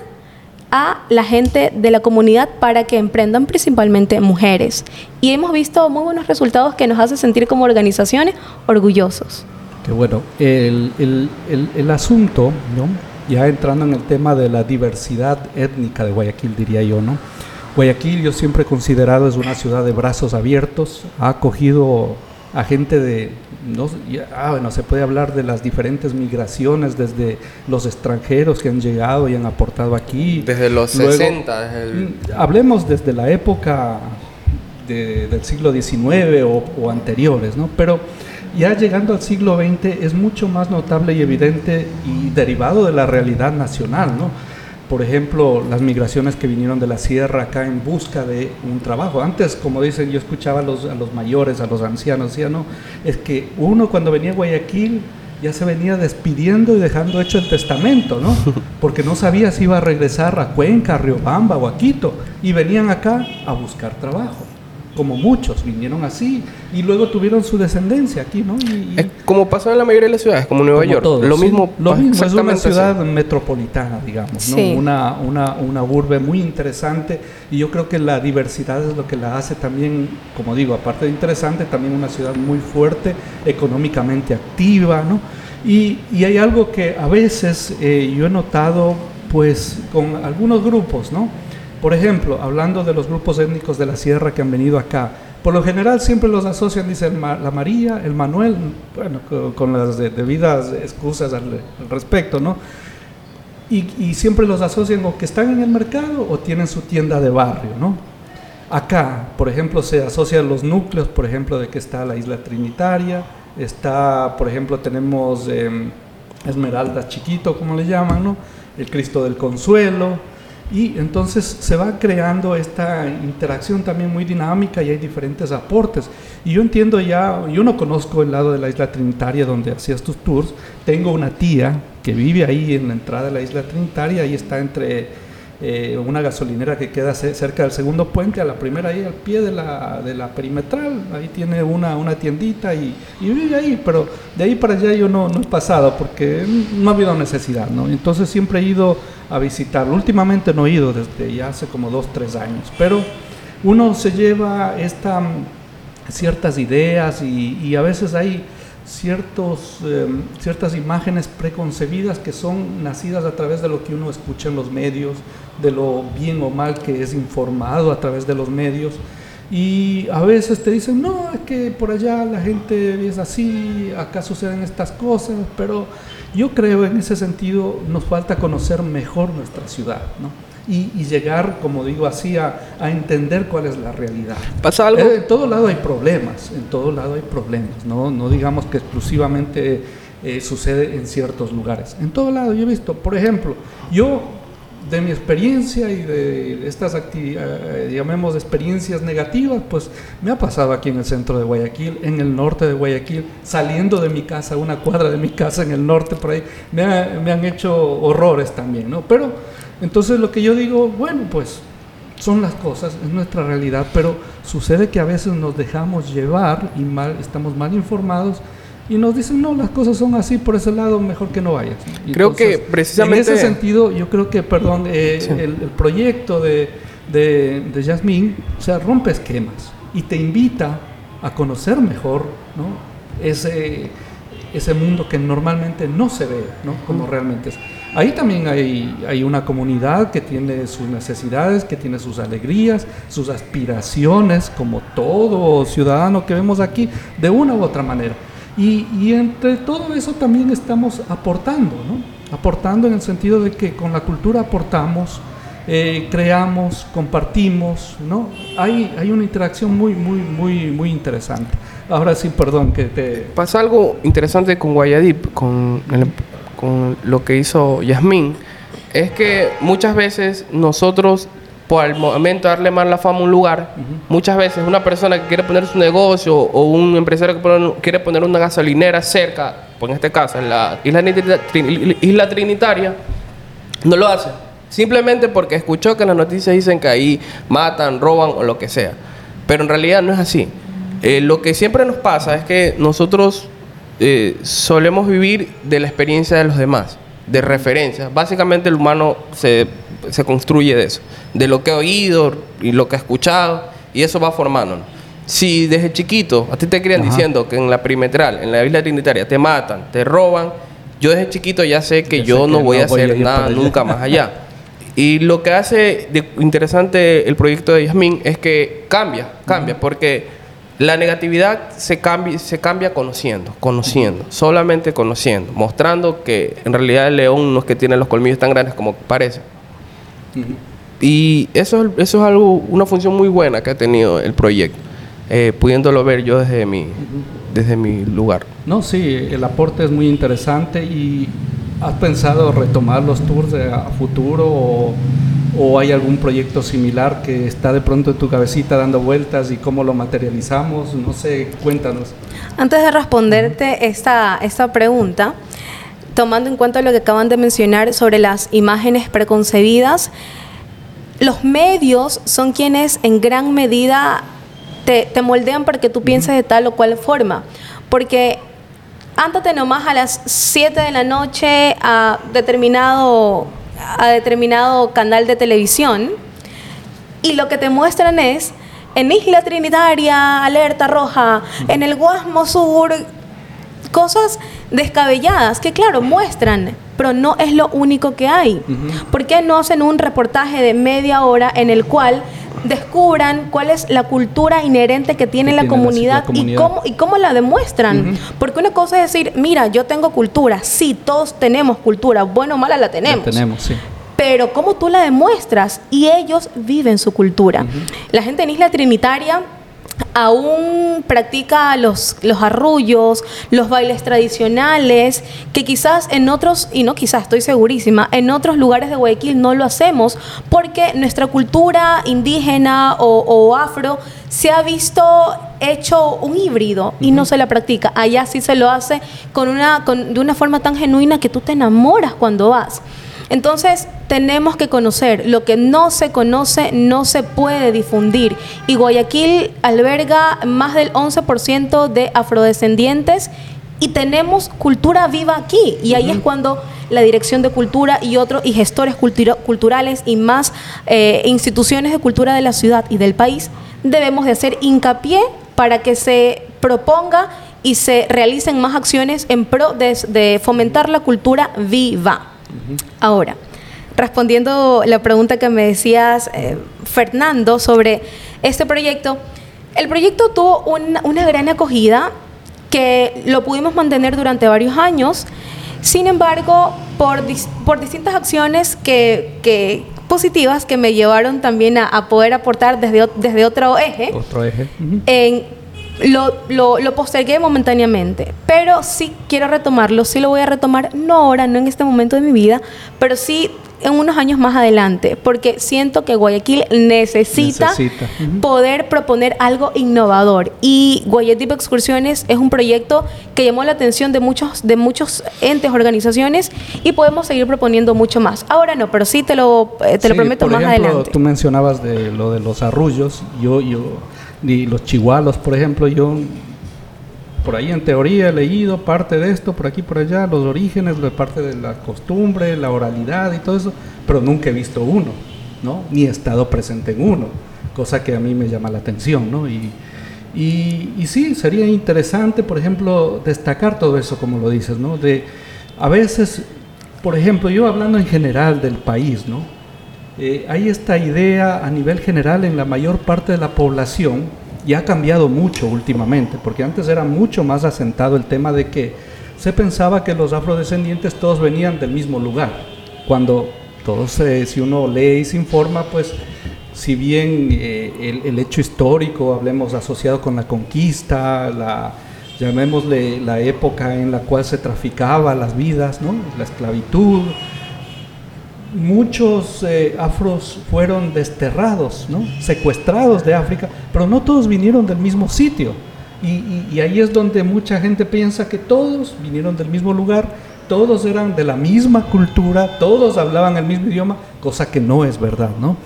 a la gente de la comunidad para que emprendan, principalmente mujeres. Y hemos visto muy buenos resultados que nos hacen sentir como organizaciones orgullosos. Qué bueno. El, el, el, el asunto, ¿no? Ya entrando en el tema de la diversidad étnica de Guayaquil, diría yo, ¿no? Guayaquil, yo siempre he considerado, es una ciudad de brazos abiertos, ha acogido a gente de... No, ya, ah, bueno, se puede hablar de las diferentes migraciones, desde los extranjeros que han llegado y han aportado aquí. Desde los Luego, sesenta. Desde el... Hablemos desde la época de, del siglo diecinueve o, o anteriores, ¿no? Pero ya llegando al siglo veinte es mucho más notable y evidente y derivado de la realidad nacional, ¿no? Por ejemplo, las migraciones que vinieron de la sierra acá en busca de un trabajo. Antes, como dicen, yo escuchaba a los, a los mayores, a los ancianos, decía, no, es que uno cuando venía a Guayaquil ya se venía despidiendo y dejando hecho el testamento, ¿no? Porque no sabía si iba a regresar a Cuenca, a Riobamba o a Quito, y venían acá a buscar trabajo. Como muchos vinieron así, y luego tuvieron su descendencia aquí, ¿no? Y, y es como pasó en la mayoría de las ciudades, como Nueva como York. Todos. Lo mismo, lo mismo es una ciudad así. Metropolitana, digamos, sí. ¿No? Una, una, una urbe muy interesante, y yo creo que la diversidad es lo que la hace también, como digo, aparte de interesante, también una ciudad muy fuerte, económicamente activa, ¿no? Y, y hay algo que a veces eh, yo he notado, pues, con algunos grupos, ¿no? Por ejemplo, hablando de los grupos étnicos de la sierra que han venido acá, Por lo general siempre los asocian, dicen la María, el Manuel, bueno, con, con las debidas excusas al, al respecto, ¿no? Y, y siempre los asocian o que están en el mercado o tienen su tienda de barrio, ¿no? Acá, por ejemplo, se asocian los núcleos, por ejemplo, de que está la Isla Trinitaria, está, por ejemplo, tenemos eh, Esmeraldas Chiquito, como le llaman, ¿no? El Cristo del Consuelo, y entonces se va creando esta interacción también muy dinámica y hay diferentes aportes. Y yo entiendo ya, yo no conozco el lado de la Isla Trinitaria donde hacías tus tours, tengo una tía que vive ahí en la entrada de la Isla Trinitaria, ahí está entre... Eh, una gasolinera que queda cerca del segundo puente, a la primera ahí al pie de la, de la perimetral, ahí tiene una, una tiendita y, y vive ahí, pero de ahí para allá yo no, no he pasado porque no ha habido necesidad, ¿no? Entonces siempre he ido a visitarlo, últimamente no he ido desde ya hace como dos, tres años, pero uno se lleva esta, ciertas ideas y, y a veces hay ciertos, eh, ciertas imágenes preconcebidas que son nacidas a través de lo que uno escucha en los medios, de lo bien o mal que es informado a través de los medios, y a veces te dicen, no, es que por allá la gente es así, acá suceden estas cosas, pero yo creo en ese sentido nos falta conocer mejor nuestra ciudad, ¿no? Y, y llegar, como digo así, a, a entender cuál es la realidad. ¿Pasa algo? Eh, en todo lado hay problemas, en todo lado hay problemas, no, no digamos que exclusivamente eh, sucede en ciertos lugares. En todo lado yo he visto, por ejemplo, yo de mi experiencia y de estas actividades, llamemos experiencias negativas, pues me ha pasado aquí en el centro de Guayaquil, en el norte de Guayaquil, saliendo de mi casa, una cuadra de mi casa en el norte, por ahí, me, ha, me han hecho horrores también, ¿no? Pero entonces lo que yo digo, bueno, pues son las cosas, es nuestra realidad, pero sucede que a veces nos dejamos llevar y mal, estamos mal informados y nos dicen, no, las cosas son así, por ese lado mejor que no vayas. Y creo entonces, que precisamente... En ese sentido, yo creo que, perdón, eh, sí. el, el proyecto de, de, de Yasmín, o sea, rompe esquemas y te invita a conocer mejor, ¿no? Ese... ese mundo que normalmente no se ve, ¿no? Como realmente es. Ahí también hay, hay una comunidad que tiene sus necesidades, que tiene sus alegrías, sus aspiraciones, como todo ciudadano que vemos aquí, de una u otra manera. Y, y entre todo eso también estamos aportando, ¿no? Aportando en el sentido de que con la cultura aportamos, eh, creamos, compartimos, ¿no? Hay, hay una interacción muy, muy, muy, muy interesante. Ahora sí, perdón que te... Pasa algo interesante con Guayatip, con, el, con lo que hizo Yasmín, es que muchas veces nosotros, por el momento de darle más la fama a un lugar, uh-huh. muchas veces una persona que quiere poner su negocio o un empresario que pone, quiere poner una gasolinera cerca, pues en este caso en la Isla, Trin, Isla Trinitaria, no lo hace. Simplemente porque escuchó que en las noticias dicen que ahí matan, roban o lo que sea. Pero en realidad no es así. Eh, lo que siempre nos pasa es que nosotros eh, solemos vivir de la experiencia de los demás, de referencias. Básicamente el humano se, se construye de eso, de lo que ha oído y lo que ha escuchado, y eso va formándonos. Si desde chiquito a ti te crían Ajá. diciendo que en la perimetral, en la Isla Trinitaria, te matan, te roban, yo desde chiquito ya sé que ya yo sé no que voy no a voy hacer a nada nunca más allá. Y lo que hace de interesante el proyecto de Yasmín es que cambia, cambia, Ajá. porque... La negatividad se cambia, se cambia conociendo, conociendo, solamente conociendo, mostrando que en realidad el león no es que tiene los colmillos tan grandes como parece. Uh-huh. Y eso, eso es algo, una función muy buena que ha tenido el proyecto, eh, pudiéndolo ver yo desde mi, uh-huh. desde mi lugar. No, sí, el aporte es muy interesante. Y ¿has pensado retomar los tours a futuro o...? ¿O hay algún proyecto similar que está de pronto en tu cabecita dando vueltas y cómo lo materializamos? No sé, cuéntanos. Antes de responderte esta, esta pregunta, tomando en cuenta lo que acaban de mencionar sobre las imágenes preconcebidas, los medios son quienes en gran medida te, te moldean para que tú pienses de tal o cual forma. Porque ántate nomás a las siete de la noche a determinado... a determinado canal de televisión y lo que te muestran es en Isla Trinitaria, alerta roja, en el Guasmo Sur, cosas descabelladas que claro, muestran, pero no es lo único que hay. Uh-huh. ¿Por qué no hacen un reportaje de media hora en el cual descubran cuál es la cultura inherente que tiene, que la, tiene comunidad la, la comunidad y cómo, y cómo la demuestran. Uh-huh. Porque una cosa es decir, mira, yo tengo cultura. Sí, todos tenemos cultura, buena o mala la tenemos. La tenemos, sí. Pero cómo tú la demuestras, y ellos viven su cultura. Uh-huh. La gente en Isla Trinitaria aún practica los, los arrullos, los bailes tradicionales, que quizás en otros, y no quizás, estoy segurísima, en otros lugares de Guayaquil no lo hacemos, porque nuestra cultura indígena o, o afro se ha visto hecho un híbrido y uh-huh. no se la practica. Allá sí se lo hace con una, con, de una forma tan genuina que tú te enamoras cuando vas. Entonces, tenemos que conocer. Lo que no se conoce no se puede difundir. Y Guayaquil alberga más del once por ciento de afrodescendientes y tenemos cultura viva aquí. Y ahí uh-huh. es cuando la Dirección de Cultura y otros, y gestores cultura, culturales y más eh, instituciones de cultura de la ciudad y del país, debemos de hacer hincapié para que se proponga y se realicen más acciones en pro de, de fomentar la cultura viva. Ahora, respondiendo la pregunta que me decías, eh, Fernando, sobre este proyecto, el proyecto tuvo un, una gran acogida que lo pudimos mantener durante varios años. Sin embargo, por, dis, por distintas acciones que, que positivas que me llevaron también a, a poder aportar desde, desde otro eje, otro eje. Uh-huh. En, Lo, lo, lo postergué momentáneamente, pero sí quiero retomarlo, sí lo voy a retomar, no ahora, no en este momento de mi vida, pero sí en unos años más adelante, porque siento que Guayaquil necesita, necesita. Uh-huh. poder proponer algo innovador, y Guayatip Excursiones es un proyecto que llamó la atención de muchos, de muchos entes, organizaciones, y podemos seguir proponiendo mucho más. Ahora no, pero sí te lo, te sí, lo prometo más ejemplo, adelante. Tú mencionabas de lo de los arrullos, yo... yo... y los chihualos, por ejemplo, yo por ahí en teoría he leído parte de esto, por aquí, por allá, los orígenes, la parte de la costumbre, la oralidad y todo eso, pero nunca he visto uno, ¿no? Ni he estado presente en uno, cosa que a mí me llama la atención, ¿no? Y, y, y sí, sería interesante, por ejemplo, destacar todo eso, como lo dices, ¿no? De, a veces, por ejemplo, yo hablando en general del país, ¿no? Eh, hay esta idea a nivel general en la mayor parte de la población, y ha cambiado mucho últimamente, porque antes era mucho más asentado el tema de que se pensaba que los afrodescendientes todos venían del mismo lugar, cuando todos, eh, si uno lee y se informa, pues si bien eh, el, el hecho histórico, hablemos asociado con la conquista, la, llamémosle la época en la cual se traficaba las vidas, ¿no? La esclavitud, muchos eh, afros fueron desterrados, ¿no? Secuestrados de África, pero no todos vinieron del mismo sitio, y, y, y ahí es donde mucha gente piensa que todos vinieron del mismo lugar, todos eran de la misma cultura, todos hablaban el mismo idioma, cosa que no es verdad, ¿no?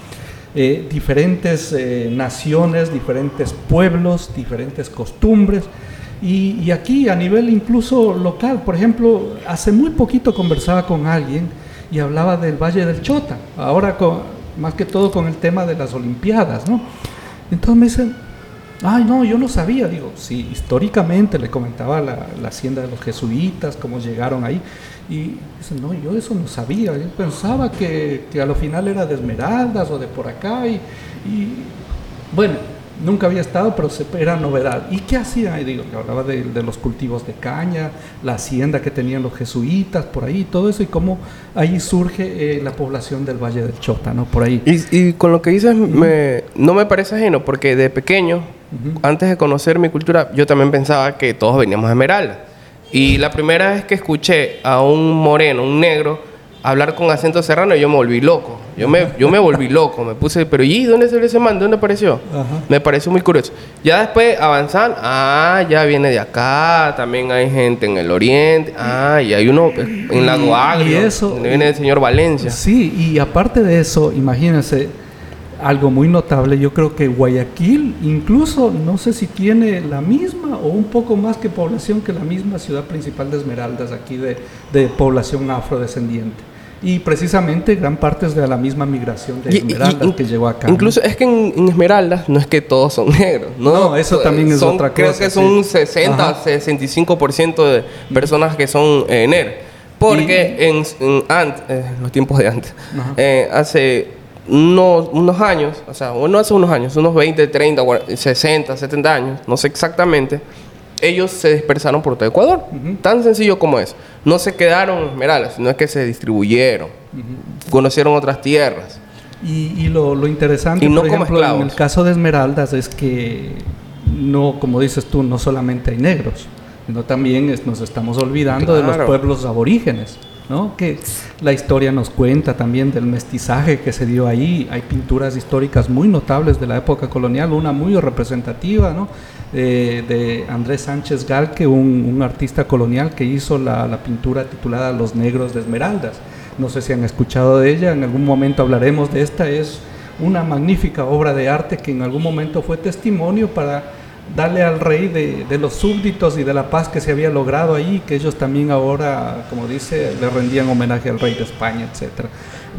Eh, diferentes eh, naciones, diferentes pueblos, diferentes costumbres, y, y aquí a nivel incluso local, por ejemplo, hace muy poquito conversaba con alguien y hablaba del Valle del Chota, ahora con, más que todo con el tema de las Olimpiadas, ¿no? Entonces me dicen, ay no, yo no sabía, digo, sí, históricamente le comentaba la, la hacienda de los jesuitas, cómo llegaron ahí, y dicen, no, yo eso no sabía, yo pensaba que, que a lo final era de Esmeraldas o de por acá, y, y bueno, nunca había estado, pero se, era novedad. ¿Y qué hacían? Y digo, hablaba de, de los cultivos de caña, la hacienda que tenían los jesuitas, por ahí, todo eso, y cómo ahí surge eh, la población del Valle del Chota, ¿no? Por ahí. Y, y con lo que dices, uh-huh. me, no me parece ajeno, porque de pequeño, uh-huh. antes de conocer mi cultura, yo también pensaba que todos veníamos de Esmeralda. Y la primera vez que escuché a un moreno, un negro, hablar con acento serrano, yo me volví loco. Yo me, yo me volví loco. Me puse, pero ¿y dónde salió ese man? ¿Dónde apareció? Ajá. Me pareció muy curioso. Ya después avanzan, ah, ya viene de acá. También hay gente en el oriente. Ah, y hay uno en Lago Agrio. Y eso, donde viene el señor Valencia. Sí, y aparte de eso, imagínense, algo muy notable. Yo creo que Guayaquil, incluso, no sé si tiene la misma o un poco más que población que la misma ciudad principal de Esmeraldas, aquí de, de población afrodescendiente. Y precisamente gran parte es de la misma migración de Esmeraldas y, y, que llegó acá. Incluso, ¿no? Es que en, en Esmeraldas no es que todos son negros, ¿no? No, eso también es son, otra cosa. Creo que son un sí. sesenta, sesenta y cinco por ciento de personas que son eh, negros. Porque y, en, en, ant, eh, los tiempos de antes, eh, hace unos, unos años, o sea, no hace unos años, unos veinte, treinta, cuarenta, sesenta, setenta años, no sé exactamente, ellos se dispersaron por todo Ecuador. Uh-huh. Tan sencillo como es. No se quedaron en Esmeraldas, sino que se distribuyeron, uh-huh, conocieron otras tierras. Y, y lo, lo interesante, y no por como ejemplo, esclavos. En el caso de Esmeraldas es que, no, como dices tú, no solamente hay negros, sino también es, nos estamos olvidando, claro, de los pueblos aborígenes, ¿no? Que la historia nos cuenta también del mestizaje que se dio ahí. Hay pinturas históricas muy notables de la época colonial, una muy representativa, ¿no? Eh, de Andrés Sánchez Galque, un, un artista colonial que hizo la, la pintura titulada Los Negros de Esmeraldas. No sé si han escuchado de ella, en algún momento hablaremos de esta. Es una magnífica obra de arte que en algún momento fue testimonio para darle al rey de, de los súbditos y de la paz que se había logrado ahí, que ellos también ahora, como dice, le rendían homenaje al rey de España, etcétera.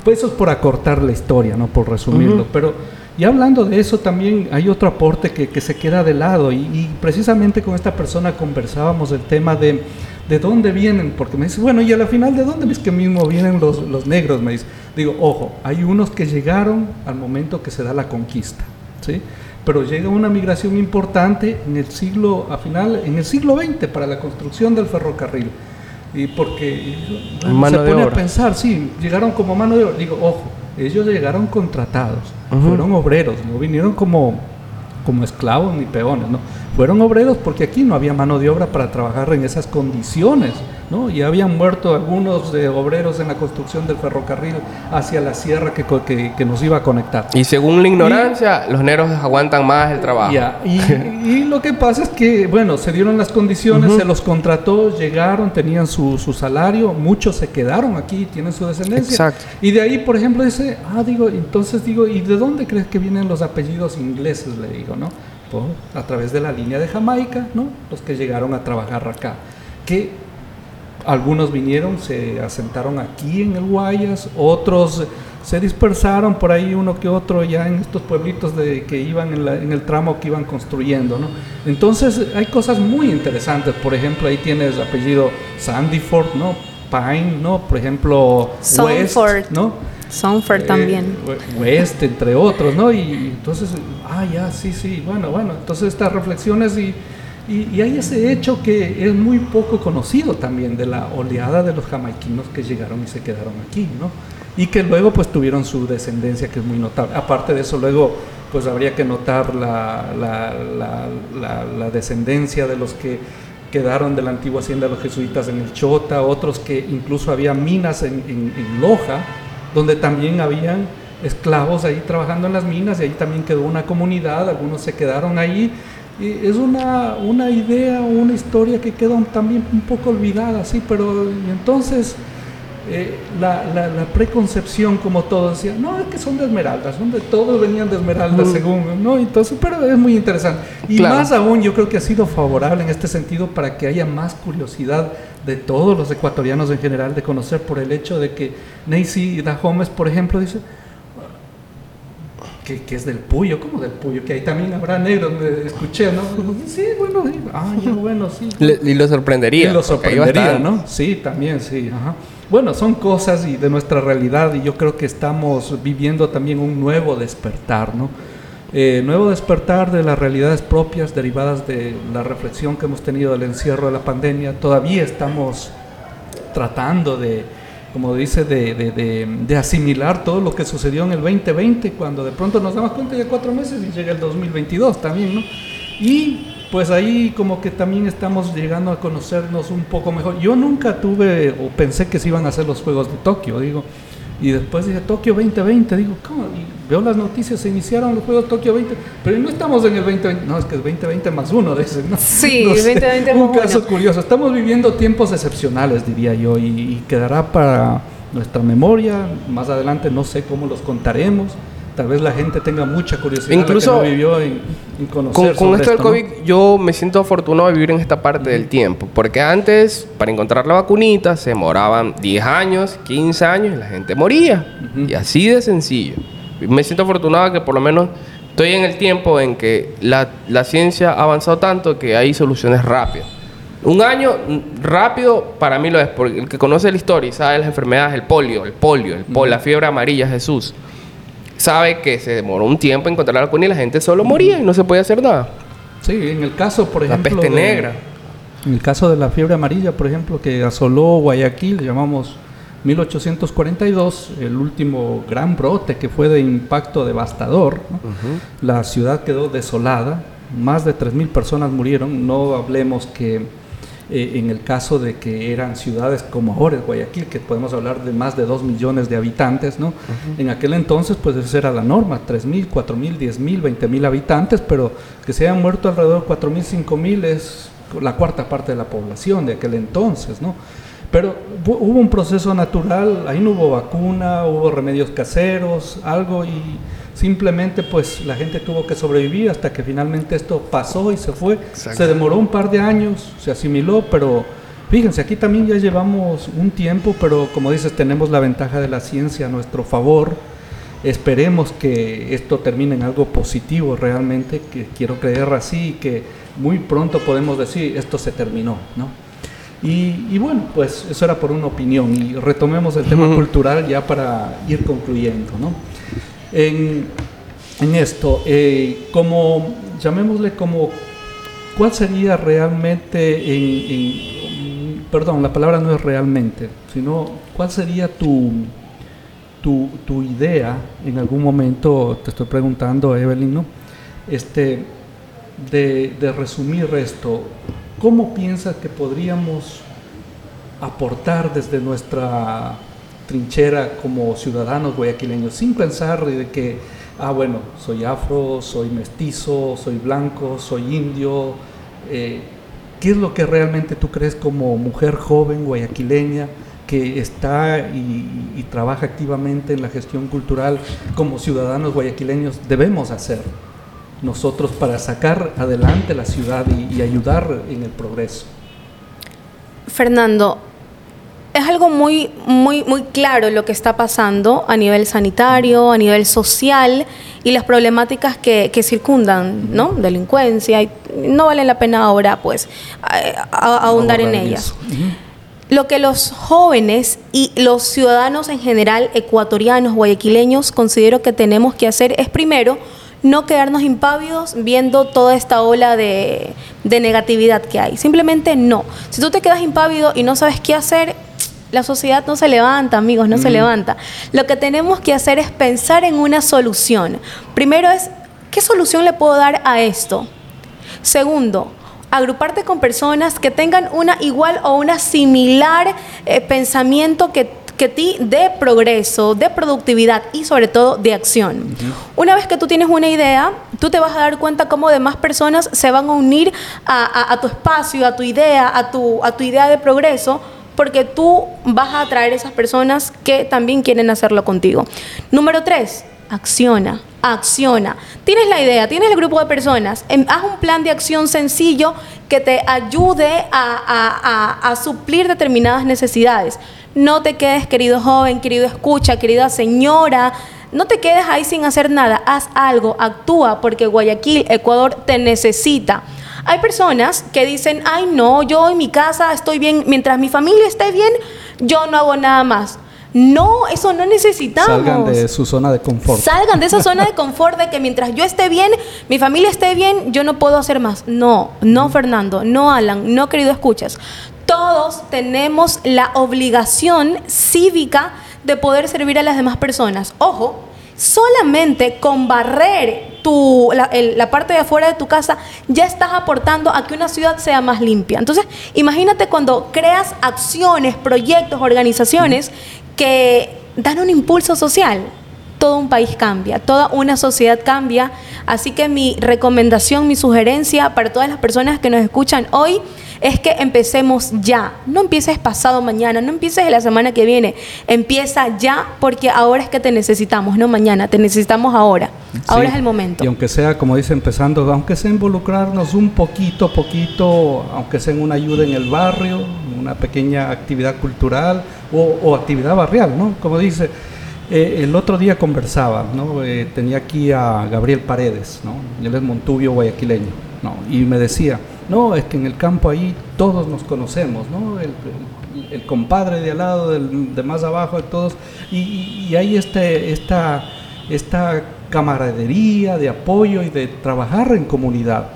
Pues eso es por acortar la historia, no por resumirlo. Uh-huh. Pero y hablando de eso también hay otro aporte que, que se queda de lado, y, y precisamente con esta persona conversábamos el tema de de dónde vienen, porque me dice, bueno, y a la final, ¿de dónde es que mismo vienen los, los negros? Me dice, digo, ojo, hay unos que llegaron al momento que se da la conquista, ¿sí? Pero llega una migración importante en el siglo, a final, en el siglo veinte, para la construcción del ferrocarril. Y porque bueno, se pone a pensar, sí, llegaron como mano de obra. Digo, ojo, ellos llegaron contratados, uh-huh, fueron obreros, no vinieron como, como esclavos ni peones, ¿no? Fueron obreros porque aquí no había mano de obra para trabajar en esas condiciones, ¿no? Y habían muerto algunos eh, obreros en la construcción del ferrocarril hacia la sierra que, que, que nos iba a conectar. Y según la ignorancia, y, los negros aguantan más el trabajo. Ya, y, y lo que pasa es que, bueno, se dieron las condiciones, uh-huh, se los contrató, llegaron, tenían su, su salario, muchos se quedaron aquí, tienen su descendencia. Exacto. Y de ahí, por ejemplo, dice, ah, digo, entonces digo, ¿y de dónde crees que vienen los apellidos ingleses? Le digo, ¿no? A través de la línea de Jamaica, ¿no? Los que llegaron a trabajar acá, que algunos vinieron, se asentaron aquí en el Guayas, otros se dispersaron por ahí, uno que otro ya en estos pueblitos de, que iban en, la, en el tramo que iban construyendo, ¿no? Entonces hay cosas muy interesantes. Por ejemplo, ahí tienes apellido Sandyford, ¿no? Pine, ¿no? Por ejemplo, Sanford. West, ¿no? Sanford eh, también. West, entre otros, ¿no? Y entonces, ah, ya, sí, sí, bueno, bueno. Entonces estas reflexiones y, y, y hay ese hecho que es muy poco conocido también de la oleada de los jamaiquinos que llegaron y se quedaron aquí, ¿no? Y que luego pues tuvieron su descendencia, que es muy notable. Aparte de eso, luego pues habría que notar la, la, la, la, la descendencia de los que quedaron de la antigua hacienda de los jesuitas en el Chota, otros que incluso había minas en, en, en Loja, donde también habían esclavos ahí trabajando en las minas, y ahí también quedó una comunidad, algunos se quedaron ahí. Y es una, una idea, una historia que queda también un poco olvidada, sí, pero entonces eh, la, la, la preconcepción, como todos decían, no, es que son de Esmeraldas, son de, todos venían de Esmeraldas, uh, según, ¿no? Entonces, pero es muy interesante. Y claro, más aún, yo creo que ha sido favorable en este sentido para que haya más curiosidad de todos los ecuatorianos en general de conocer, por el hecho de que Nancy Dahomes, por ejemplo, dice que, que es del Puyo. ¿Cómo del Puyo? Que ahí también habrá negros, me escuché, ¿no? Sí, bueno, sí. Ay, bueno, sí. Le, y lo sorprendería. Y lo sorprendería, ¿no? Sí, también, sí. Ajá. Bueno, son cosas y de nuestra realidad, y yo creo que estamos viviendo también un nuevo despertar, ¿no? Eh, nuevo despertar de las realidades propias derivadas de la reflexión que hemos tenido del encierro de la pandemia. Todavía estamos tratando de, como dice, de, de, de, de asimilar todo lo que sucedió en el veinte veinte, cuando de pronto nos damos cuenta ya cuatro meses y llega el dos mil veintidós también, ¿no? Y pues ahí como que también estamos llegando a conocernos un poco mejor. Yo nunca tuve o pensé que se iban a hacer los Juegos de Tokio, digo. Y después dice Tokio veinte veinte, digo, ¿cómo? Y veo las noticias, se iniciaron los Juegos Tokio veinte, pero no estamos en el veinte veinte, no, es que es veinte veinte más uno, dicen, ¿no? Sí, no sé, veinte veinte más uno. Un caso bueno, curioso, estamos viviendo tiempos excepcionales, diría yo, y, y quedará para nuestra memoria. Más adelante no sé cómo los contaremos, tal vez la gente tenga mucha curiosidad. Incluso que no vivió en, en conocer con, sobre con esto del COVID, ¿no? Yo me siento afortunado de vivir en esta parte, uh-huh, del tiempo, porque antes para encontrar la vacunita se demoraban diez años, quince años, y la gente moría, uh-huh, y así de sencillo. Me siento afortunado que por lo menos estoy en el tiempo en que la, la ciencia ha avanzado tanto que hay soluciones rápidas. Un año rápido para mí lo es, porque el que conoce la historia y sabe las enfermedades, el polio, el polio, el polio, uh-huh, la fiebre amarilla, Jesús. sabe que se demoró un tiempo en encontrar la cuna y la gente solo moría y no se podía hacer nada. Sí, en el caso, por ejemplo... La peste de, negra. En el caso de la fiebre amarilla, por ejemplo, que asoló Guayaquil, llamamos mil ochocientos cuarenta y dos, el último gran brote que fue de impacto devastador, ¿no? Uh-huh. La ciudad quedó desolada, más de tres mil personas murieron, no hablemos que eh, en el caso de que eran ciudades como ahora Guayaquil, que podemos hablar de más de dos millones de habitantes, ¿no? Uh-huh. En aquel entonces, pues esa era la norma, tres mil, cuatro mil, diez mil, veinte mil habitantes, pero que se hayan muerto alrededor de cuatro mil, cinco mil es la cuarta parte de la población de aquel entonces, ¿no? Pero hubo un proceso natural, ahí no hubo vacuna, hubo remedios caseros, algo, y simplemente pues la gente tuvo que sobrevivir hasta que finalmente esto pasó y se fue. Exacto. Se demoró un par de años, se asimiló, pero fíjense, aquí también ya llevamos un tiempo, pero como dices, tenemos la ventaja de la ciencia a nuestro favor. Esperemos que esto termine en algo positivo realmente, que quiero creer así, que muy pronto podemos decir, esto se terminó, ¿no? Y, y bueno, pues eso era por una opinión y retomemos el tema cultural ya para ir concluyendo, ¿no? En, en esto, eh, como, llamémosle como, ¿cuál sería realmente, en, en, perdón, la palabra no es realmente, sino cuál sería tu, tu, tu idea, en algún momento te estoy preguntando, Evelyn, ¿no? Este, de, de resumir esto. ¿Cómo piensas que podríamos aportar desde nuestra trinchera como ciudadanos guayaquileños, sin pensar de que, ah, bueno, soy afro, soy mestizo, soy blanco, soy indio? Eh, ¿Qué es lo que realmente tú crees como mujer joven guayaquileña que está y, y trabaja activamente en la gestión cultural como ciudadanos guayaquileños debemos hacer nosotros para sacar adelante la ciudad y, y ayudar en el progreso? Fernando, es algo muy, muy, muy claro lo que está pasando a nivel sanitario, a nivel social y las problemáticas que, que circundan, ¿no? Delincuencia, y no vale la pena ahora, pues, a, a, a ahondar en ellas. Lo que los jóvenes y los ciudadanos en general, ecuatorianos, guayaquileños, considero que tenemos que hacer es, primero, no quedarnos impávidos viendo toda esta ola de, de negatividad que hay. Simplemente no. Si tú te quedas impávido y no sabes qué hacer, la sociedad no se levanta, amigos, no mm. se levanta. Lo que tenemos que hacer es pensar en una solución. Primero es, ¿qué solución le puedo dar a esto? Segundo, agruparte con personas que tengan una igual o una similar eh, pensamiento que que ti de progreso, de productividad y sobre todo de acción. Uh-huh. Una vez que tú tienes una idea, tú te vas a dar cuenta cómo demás personas se van a unir a, a, a tu espacio, a tu idea, a tu, a tu idea de progreso, porque tú vas a atraer a esas personas que también quieren hacerlo contigo. Número tres, acciona, acciona. Tienes la idea, tienes el grupo de personas, en, haz un plan de acción sencillo que te ayude a, a, a, a suplir determinadas necesidades. No te quedes, querido joven, querido escucha, querida señora, no te quedes ahí sin hacer nada, haz algo, actúa, porque Guayaquil, Ecuador, te necesita. Hay personas que dicen, ay no, yo en mi casa estoy bien, mientras mi familia esté bien, yo no hago nada más. No, eso no necesitamos. Salgan de su zona de confort. Salgan de esa zona de confort de que mientras yo esté bien, mi familia esté bien, yo no puedo hacer más. No, no Fernando, no Alan, no querido escuchas. Todos tenemos la obligación cívica de poder servir a las demás personas. Ojo, solamente con barrer tu, la, el, la parte de afuera de tu casa ya estás aportando a que una ciudad sea más limpia. Entonces, imagínate cuando creas acciones, proyectos, organizaciones que dan un impulso social. Todo un país cambia, toda una sociedad cambia. Así que mi recomendación, mi sugerencia para todas las personas que nos escuchan hoy es que empecemos ya. No empieces pasado mañana, no empieces la semana que viene. Empieza ya, porque ahora es que te necesitamos, no mañana, te necesitamos ahora. Ahora sí, es el momento. Y aunque sea, como dice, empezando, aunque sea involucrarnos un poquito, poquito, aunque sea en una ayuda en el barrio, una pequeña actividad cultural o, o actividad barrial, ¿no? Como dice, eh, el otro día conversaba, ¿no? Eh, tenía aquí a Gabriel Paredes, ¿no? Él es montubio guayaquileño, ¿no? Y me decía, no, es que en el campo ahí todos nos conocemos, ¿no? El, el, el compadre de al lado, del, de más abajo, de todos. Y, y, y hay este, esta, esta camaradería de apoyo y de trabajar en comunidad.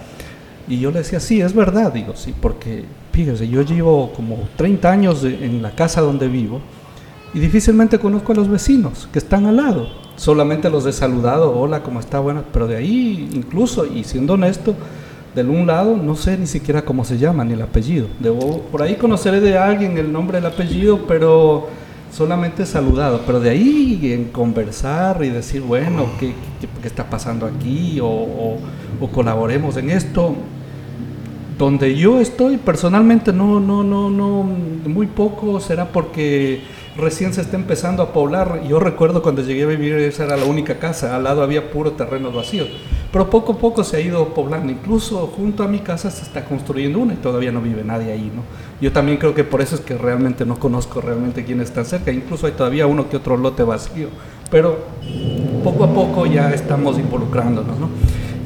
Y yo le decía, sí, es verdad, digo, sí, porque fíjese, yo llevo como treinta años de, en la casa donde vivo y difícilmente conozco a los vecinos que están al lado, solamente los he saludado, hola, ¿cómo está? Bueno, pero de ahí incluso, y siendo honesto, del un lado no sé ni siquiera cómo se llama ni el apellido, debo, por ahí conoceré de alguien el nombre, el apellido, pero solamente saludado, pero de ahí en conversar y decir, bueno, ¿qué, qué, qué está pasando aquí? O, o, o colaboremos en esto. Donde yo estoy, personalmente, no, no, no, no, muy poco, será porque recién se está empezando a poblar. Yo recuerdo cuando llegué a vivir, esa era la única casa, al lado había puro terrenos vacíos, pero poco a poco se ha ido poblando, incluso junto a mi casa se está construyendo una y todavía no vive nadie ahí, ¿no? Yo también creo que por eso es que realmente no conozco realmente quiénes están cerca, incluso hay todavía uno que otro lote vacío, pero poco a poco ya estamos involucrándonos, ¿no?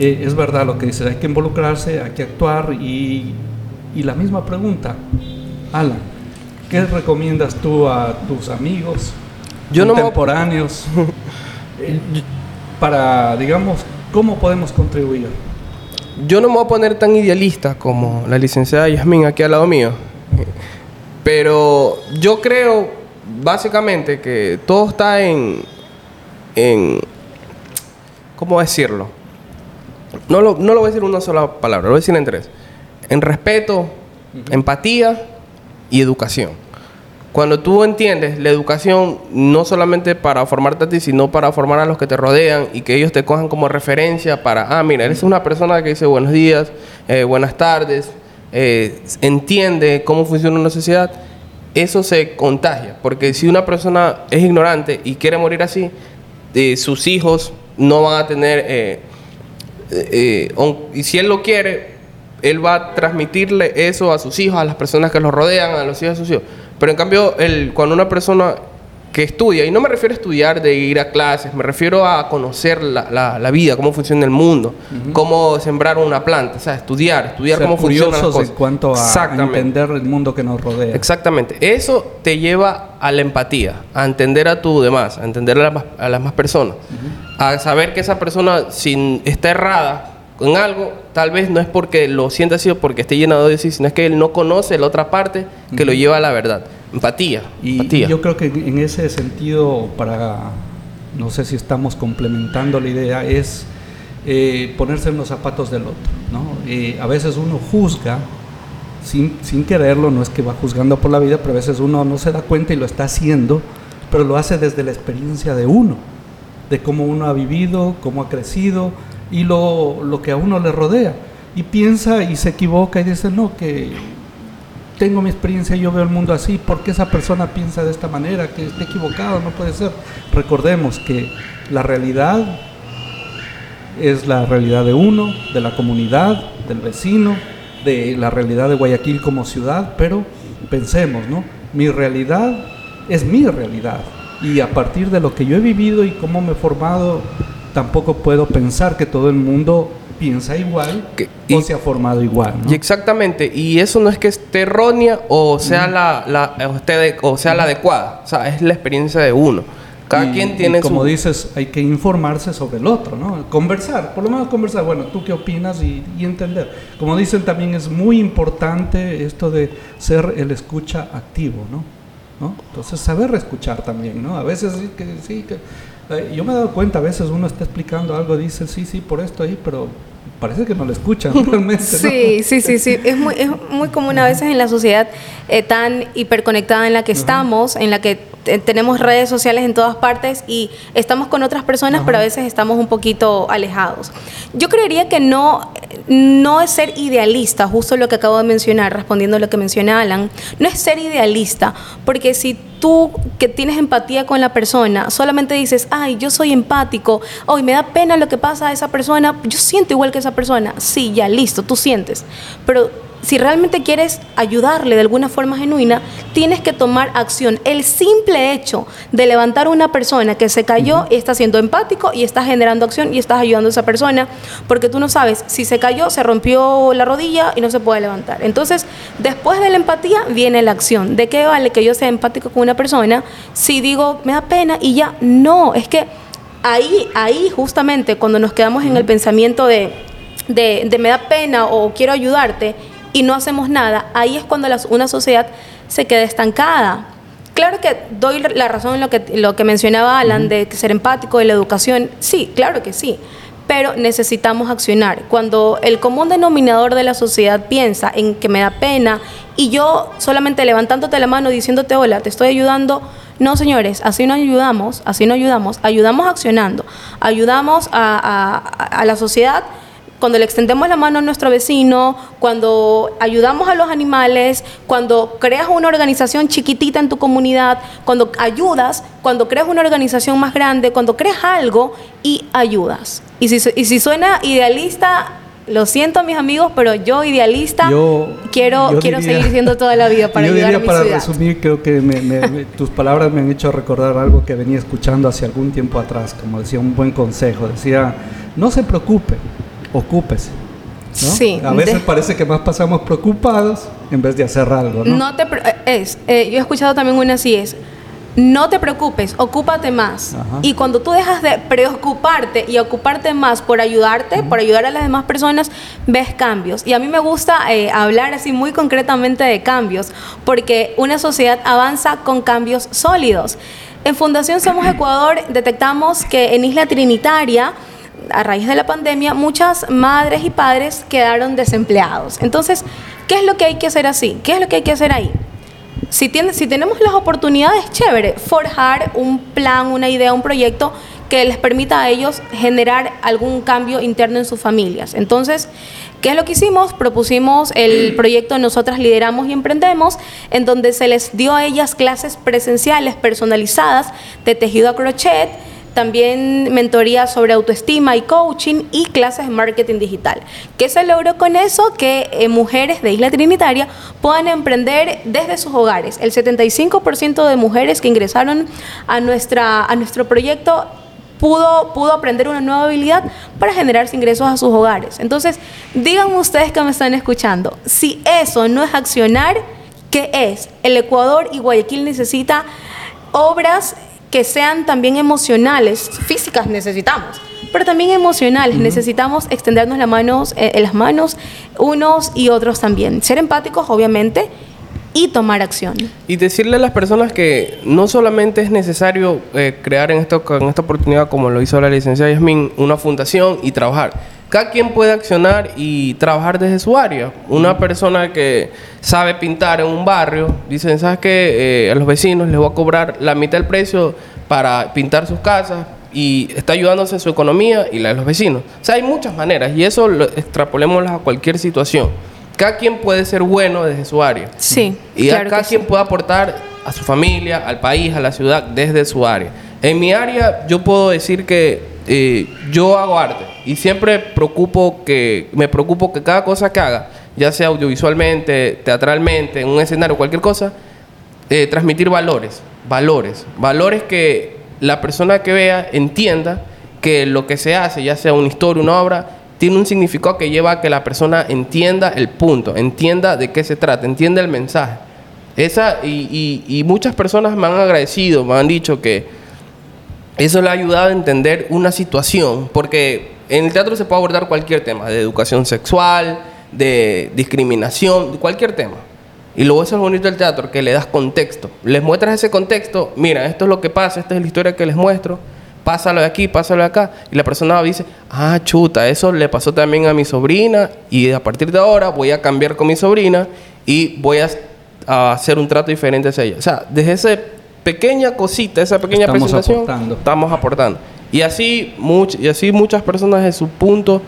Eh, es verdad lo que dices, hay que involucrarse, hay que actuar, y, y la misma pregunta, Alan, ¿qué recomiendas tú a tus amigos yo contemporáneos no me... para, digamos, cómo podemos contribuir? Yo no me voy a poner tan idealista como la licenciada Yasmín aquí al lado mío, pero yo creo básicamente que todo está en, en ¿cómo decirlo? No lo, no lo voy a decir en una sola palabra, lo voy a decir en tres. En respeto, uh-huh. empatía y educación. Cuando tú entiendes la educación, no solamente para formarte a ti, sino para formar a los que te rodean y que ellos te cojan como referencia para, ah, mira, eres una persona que dice buenos días, eh, buenas tardes, eh, entiende cómo funciona una sociedad, eso se contagia. Porque si una persona es ignorante y quiere morir así, eh, sus hijos no van a tener... Eh, eh, y si él lo quiere... él va a transmitirle eso a sus hijos, a las personas que los rodean, a los hijos de sus hijos. Pero en cambio, el, cuando una persona que estudia, y no me refiero a estudiar de ir a clases, me refiero a conocer la, la, la vida, cómo funciona el mundo, uh-huh. cómo sembrar una planta, o sea, estudiar, estudiar Ser cómo funcionan las cosas. En cuanto a entender el mundo que nos rodea. Exactamente. Eso te lleva a la empatía, a entender a tu demás, a entender a las, a las más personas, uh-huh. a saber que esa persona, si está errada en algo, tal vez no es porque lo sienta así o porque esté llenado de sí, sino es que él no conoce la otra parte que uh-huh. lo lleva a la verdad. Empatía. Y empatía. Yo creo que en ese sentido, para, no sé si estamos complementando la idea, es eh, ponerse en los zapatos del otro, ¿no? Eh, a veces uno juzga sin, sin quererlo, no es que va juzgando por la vida, pero a veces uno no se da cuenta y lo está haciendo, pero lo hace desde la experiencia de uno, de cómo uno ha vivido, cómo ha crecido, y lo, lo que a uno le rodea, y piensa y se equivoca y dice, no, que tengo mi experiencia, yo veo el mundo así, ¿por qué esa persona piensa de esta manera? Que esté equivocado, no puede ser. Recordemos que la realidad es la realidad de uno, de la comunidad, del vecino, de la realidad de Guayaquil como ciudad, pero pensemos, ¿no? Mi realidad es mi realidad, y a partir de lo que yo he vivido y cómo me he formado, tampoco puedo pensar que todo el mundo piensa igual que, y, o se ha formado igual, ¿no? Y exactamente, y eso no es que esté errónea o sea mm. la, la, usted, o sea mm. la adecuada, o sea, es la experiencia de uno. Cada y, quien tiene y como su... dices, hay que informarse sobre el otro, ¿no? Conversar, por lo menos conversar, bueno, ¿tú qué opinas? Y, y entender. Como dicen también, es muy importante esto de ser el escucha activo, ¿no? ¿No? Entonces, saber escuchar también, ¿no? A veces sí que... Sí, que yo me he dado cuenta, a veces uno está explicando algo, dice, sí, sí, por esto ahí, pero parece que no lo escuchan realmente, ¿no? Sí, sí, sí, sí. Es muy, es muy común a veces en la sociedad eh, tan hiperconectada en la que estamos, en la que t- tenemos redes sociales en todas partes y estamos con otras personas, ajá. pero a veces estamos un poquito alejados. Yo creería que no, no es ser idealista, justo lo que acabo de mencionar, respondiendo a lo que menciona Alan, no es ser idealista, porque si tú que tienes empatía con la persona, solamente dices, ay, yo soy empático, hoy oh, me da pena lo que pasa a esa persona, yo siento igual que esa persona, sí, ya, listo, tú sientes, pero si realmente quieres ayudarle de alguna forma genuina, tienes que tomar acción. El simple hecho de levantar a una persona que se cayó, uh-huh. está siendo empático y está generando acción y estás ayudando a esa persona, porque tú no sabes, si se cayó, se rompió la rodilla y no se puede levantar. Entonces, después de la empatía viene la acción. ¿De qué vale que yo sea empático con una persona si digo, me da pena y ya? No, es que ahí, ahí justamente cuando nos quedamos en el pensamiento de, de, de me da pena o quiero ayudarte y no hacemos nada, ahí es cuando la, una sociedad se queda estancada. Claro que doy la razón en lo que, lo que mencionaba Alan, de ser empático, de la educación, sí, claro que sí, pero necesitamos accionar. Cuando el común denominador de la sociedad piensa en que me da pena y yo solamente levantándote la mano diciéndote hola, te estoy ayudando, no señores, así no ayudamos, así no ayudamos, ayudamos accionando, ayudamos a, a, a la sociedad. Cuando le extendemos la mano a nuestro vecino, cuando ayudamos a los animales, cuando creas una organización chiquitita en tu comunidad, cuando ayudas, cuando creas una organización más grande, cuando creas algo y ayudas. Y si, y si suena idealista, lo siento mis amigos, pero yo idealista yo, quiero, yo quiero diría, seguir siendo toda la vida para yo ayudar diría a mi para ciudad. Resumir, creo que me, me, tus palabras me han hecho recordar algo que venía escuchando hace algún tiempo atrás, como decía un buen consejo, decía, no se preocupe, ocúpese, ¿no? Sí, a veces de... parece que más pasamos preocupados en vez de hacer algo, ¿no? No te pre- es, eh, yo he escuchado también una así es, no te preocupes, ocúpate más. Ajá. Y cuando tú dejas de preocuparte y ocuparte más por ayudarte, uh-huh, por ayudar a las demás personas, ves cambios. Y a mí me gusta eh, hablar así muy concretamente de cambios, porque una sociedad avanza con cambios sólidos. En Fundación Somos Ecuador detectamos que en Isla Trinitaria, a raíz de la pandemia, muchas madres y padres quedaron desempleados. Entonces, ¿qué es lo que hay que hacer así? ¿Qué es lo que hay que hacer ahí? Si, tiene, si tenemos las oportunidades, chévere, forjar un plan, una idea, un proyecto que les permita a ellos generar algún cambio interno en sus familias. Entonces, ¿qué es lo que hicimos? Propusimos el proyecto Nosotras Lideramos y Emprendemos, en donde se les dio a ellas clases presenciales personalizadas de tejido a crochet, también mentoría sobre autoestima y coaching y clases de marketing digital. ¿Qué se logró con eso? Que eh, mujeres de Isla Trinitaria puedan emprender desde sus hogares. El setenta y cinco por ciento de mujeres que ingresaron a, nuestra, a nuestro proyecto pudo, pudo aprender una nueva habilidad para generarse ingresos a sus hogares. Entonces, díganme ustedes que me están escuchando, si eso no es accionar, ¿qué es? El Ecuador y Guayaquil necesita obras que sean también emocionales, físicas necesitamos, pero también emocionales. Uh-huh. Necesitamos extendernos las manos, eh, las manos unos y otros también. Ser empáticos, obviamente, y tomar acción. Y decirle a las personas que no solamente es necesario eh, crear en, esto, en esta oportunidad, como lo hizo la licenciada Yasmín, una fundación y trabajar. Cada quien puede accionar y trabajar desde su área. Una persona que sabe pintar en un barrio, dicen, ¿sabes qué? Eh, a los vecinos les voy a cobrar la mitad del precio para pintar sus casas y está ayudándose en su economía y la de los vecinos. O sea, hay muchas maneras y eso lo extrapolémoslas a cualquier situación. Cada quien puede ser bueno desde su área. Sí, y claro cada quien sí. puede aportar a su familia, al país, a la ciudad, desde su área. En mi área yo puedo decir que eh, yo hago arte. Y siempre preocupo que, me preocupo que cada cosa que haga, ya sea audiovisualmente, teatralmente, en un escenario, cualquier cosa, eh, transmitir valores, valores, valores que la persona que vea entienda que lo que se hace, ya sea una historia, una obra, tiene un significado que lleva a que la persona entienda el punto, entienda de qué se trata, entienda el mensaje. Esa, y, y, y muchas personas me han agradecido, me han dicho que eso le ha ayudado a entender una situación, porque en el teatro se puede abordar cualquier tema, de educación sexual, de discriminación, cualquier tema. Y luego eso es lo bonito del teatro, que le das contexto. Les muestras ese contexto, mira, esto es lo que pasa, esta es la historia que les muestro, pásalo de aquí, pásalo de acá. Y la persona dice, ah, chuta, eso le pasó también a mi sobrina y a partir de ahora voy a cambiar con mi sobrina y voy a, a hacer un trato diferente hacia ella. O sea, desde esa pequeña cosita, esa pequeña estamos presentación, aportando. estamos aportando. Y así, much, y así muchas personas en su punto,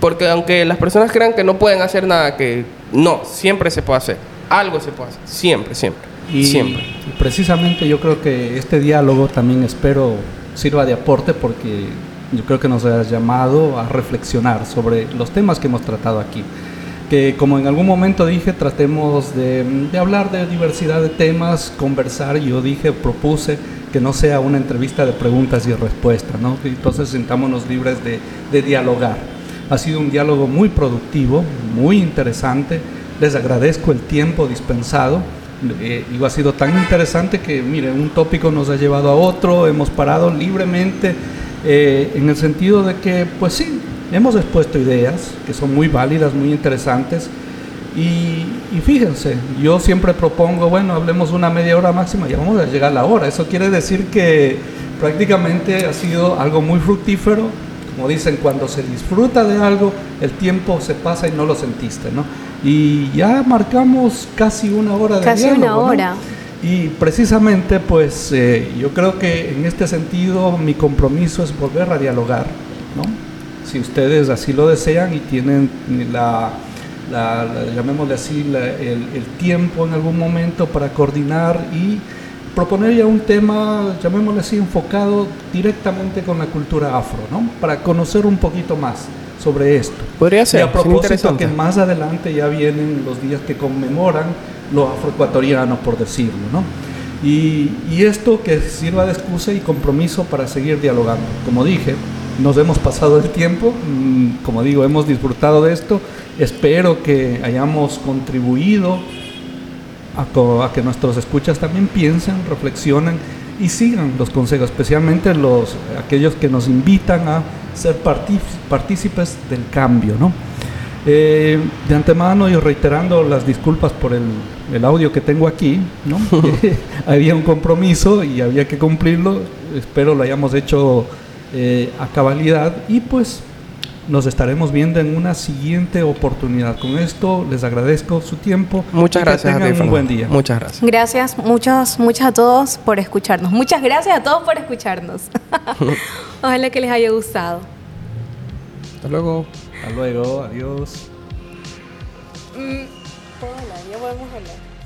porque aunque las personas crean que no pueden hacer nada, que no, siempre se puede hacer, algo se puede hacer, siempre, siempre, y, siempre. Y precisamente yo creo que este diálogo también espero sirva de aporte, porque yo creo que nos has llamado a reflexionar sobre los temas que hemos tratado aquí. Que como en algún momento dije, tratemos de, de hablar de diversidad de temas, conversar. Yo dije, propuse que no sea una entrevista de preguntas y respuestas, ¿no? Entonces sintámonos libres de, de dialogar. Ha sido un diálogo muy productivo, muy interesante. Les agradezco el tiempo dispensado. Eh, digo, ha sido tan interesante que, mire, un tópico nos ha llevado a otro, hemos parado libremente eh, en el sentido de que, pues sí, hemos expuesto ideas que son muy válidas, muy interesantes, y, y fíjense, yo siempre propongo, bueno, hablemos una media hora máxima, ya vamos a llegar a la hora. Eso quiere decir que prácticamente ha sido algo muy fructífero. Como dicen, cuando se disfruta de algo, el tiempo se pasa y no lo sentiste, ¿no? Y ya marcamos casi una hora de casi diálogo, una hora. ¿No? Y precisamente, pues, eh, yo creo que en este sentido mi compromiso es volver a dialogar, ¿no? Si ustedes así lo desean y tienen la, la, la llamémosle así, la, el, el tiempo en algún momento para coordinar y proponer ya un tema, llamémosle así, enfocado directamente con la cultura afro, ¿no? Para conocer un poquito más sobre esto. Podría ser. Y a propósito que más adelante ya vienen los días que conmemoran los afroecuatorianos, por decirlo, ¿no? Y, y esto que sirva de excusa y compromiso para seguir dialogando. Como dije, nos hemos pasado el tiempo, como digo, hemos disfrutado de esto. Espero que hayamos contribuido A, a que nuestros escuchas también piensen, reflexionen y sigan los consejos, especialmente los, aquellos que nos invitan a ser partícipes del cambio, ¿no? Eh, de antemano y reiterando las disculpas por el, el audio que tengo aquí, ¿no? Había un compromiso y había que cumplirlo. Espero lo hayamos hecho eh, a cabalidad y pues nos estaremos viendo en una siguiente oportunidad. Con esto les agradezco su tiempo. Muchas gracias. Que tengan un buen día. Muchas gracias. Gracias, muchas, muchas a todos por escucharnos. Muchas gracias a todos por escucharnos. Ojalá que les haya gustado. Hasta luego. Hasta luego, adiós. Mm, ya podemos hablar.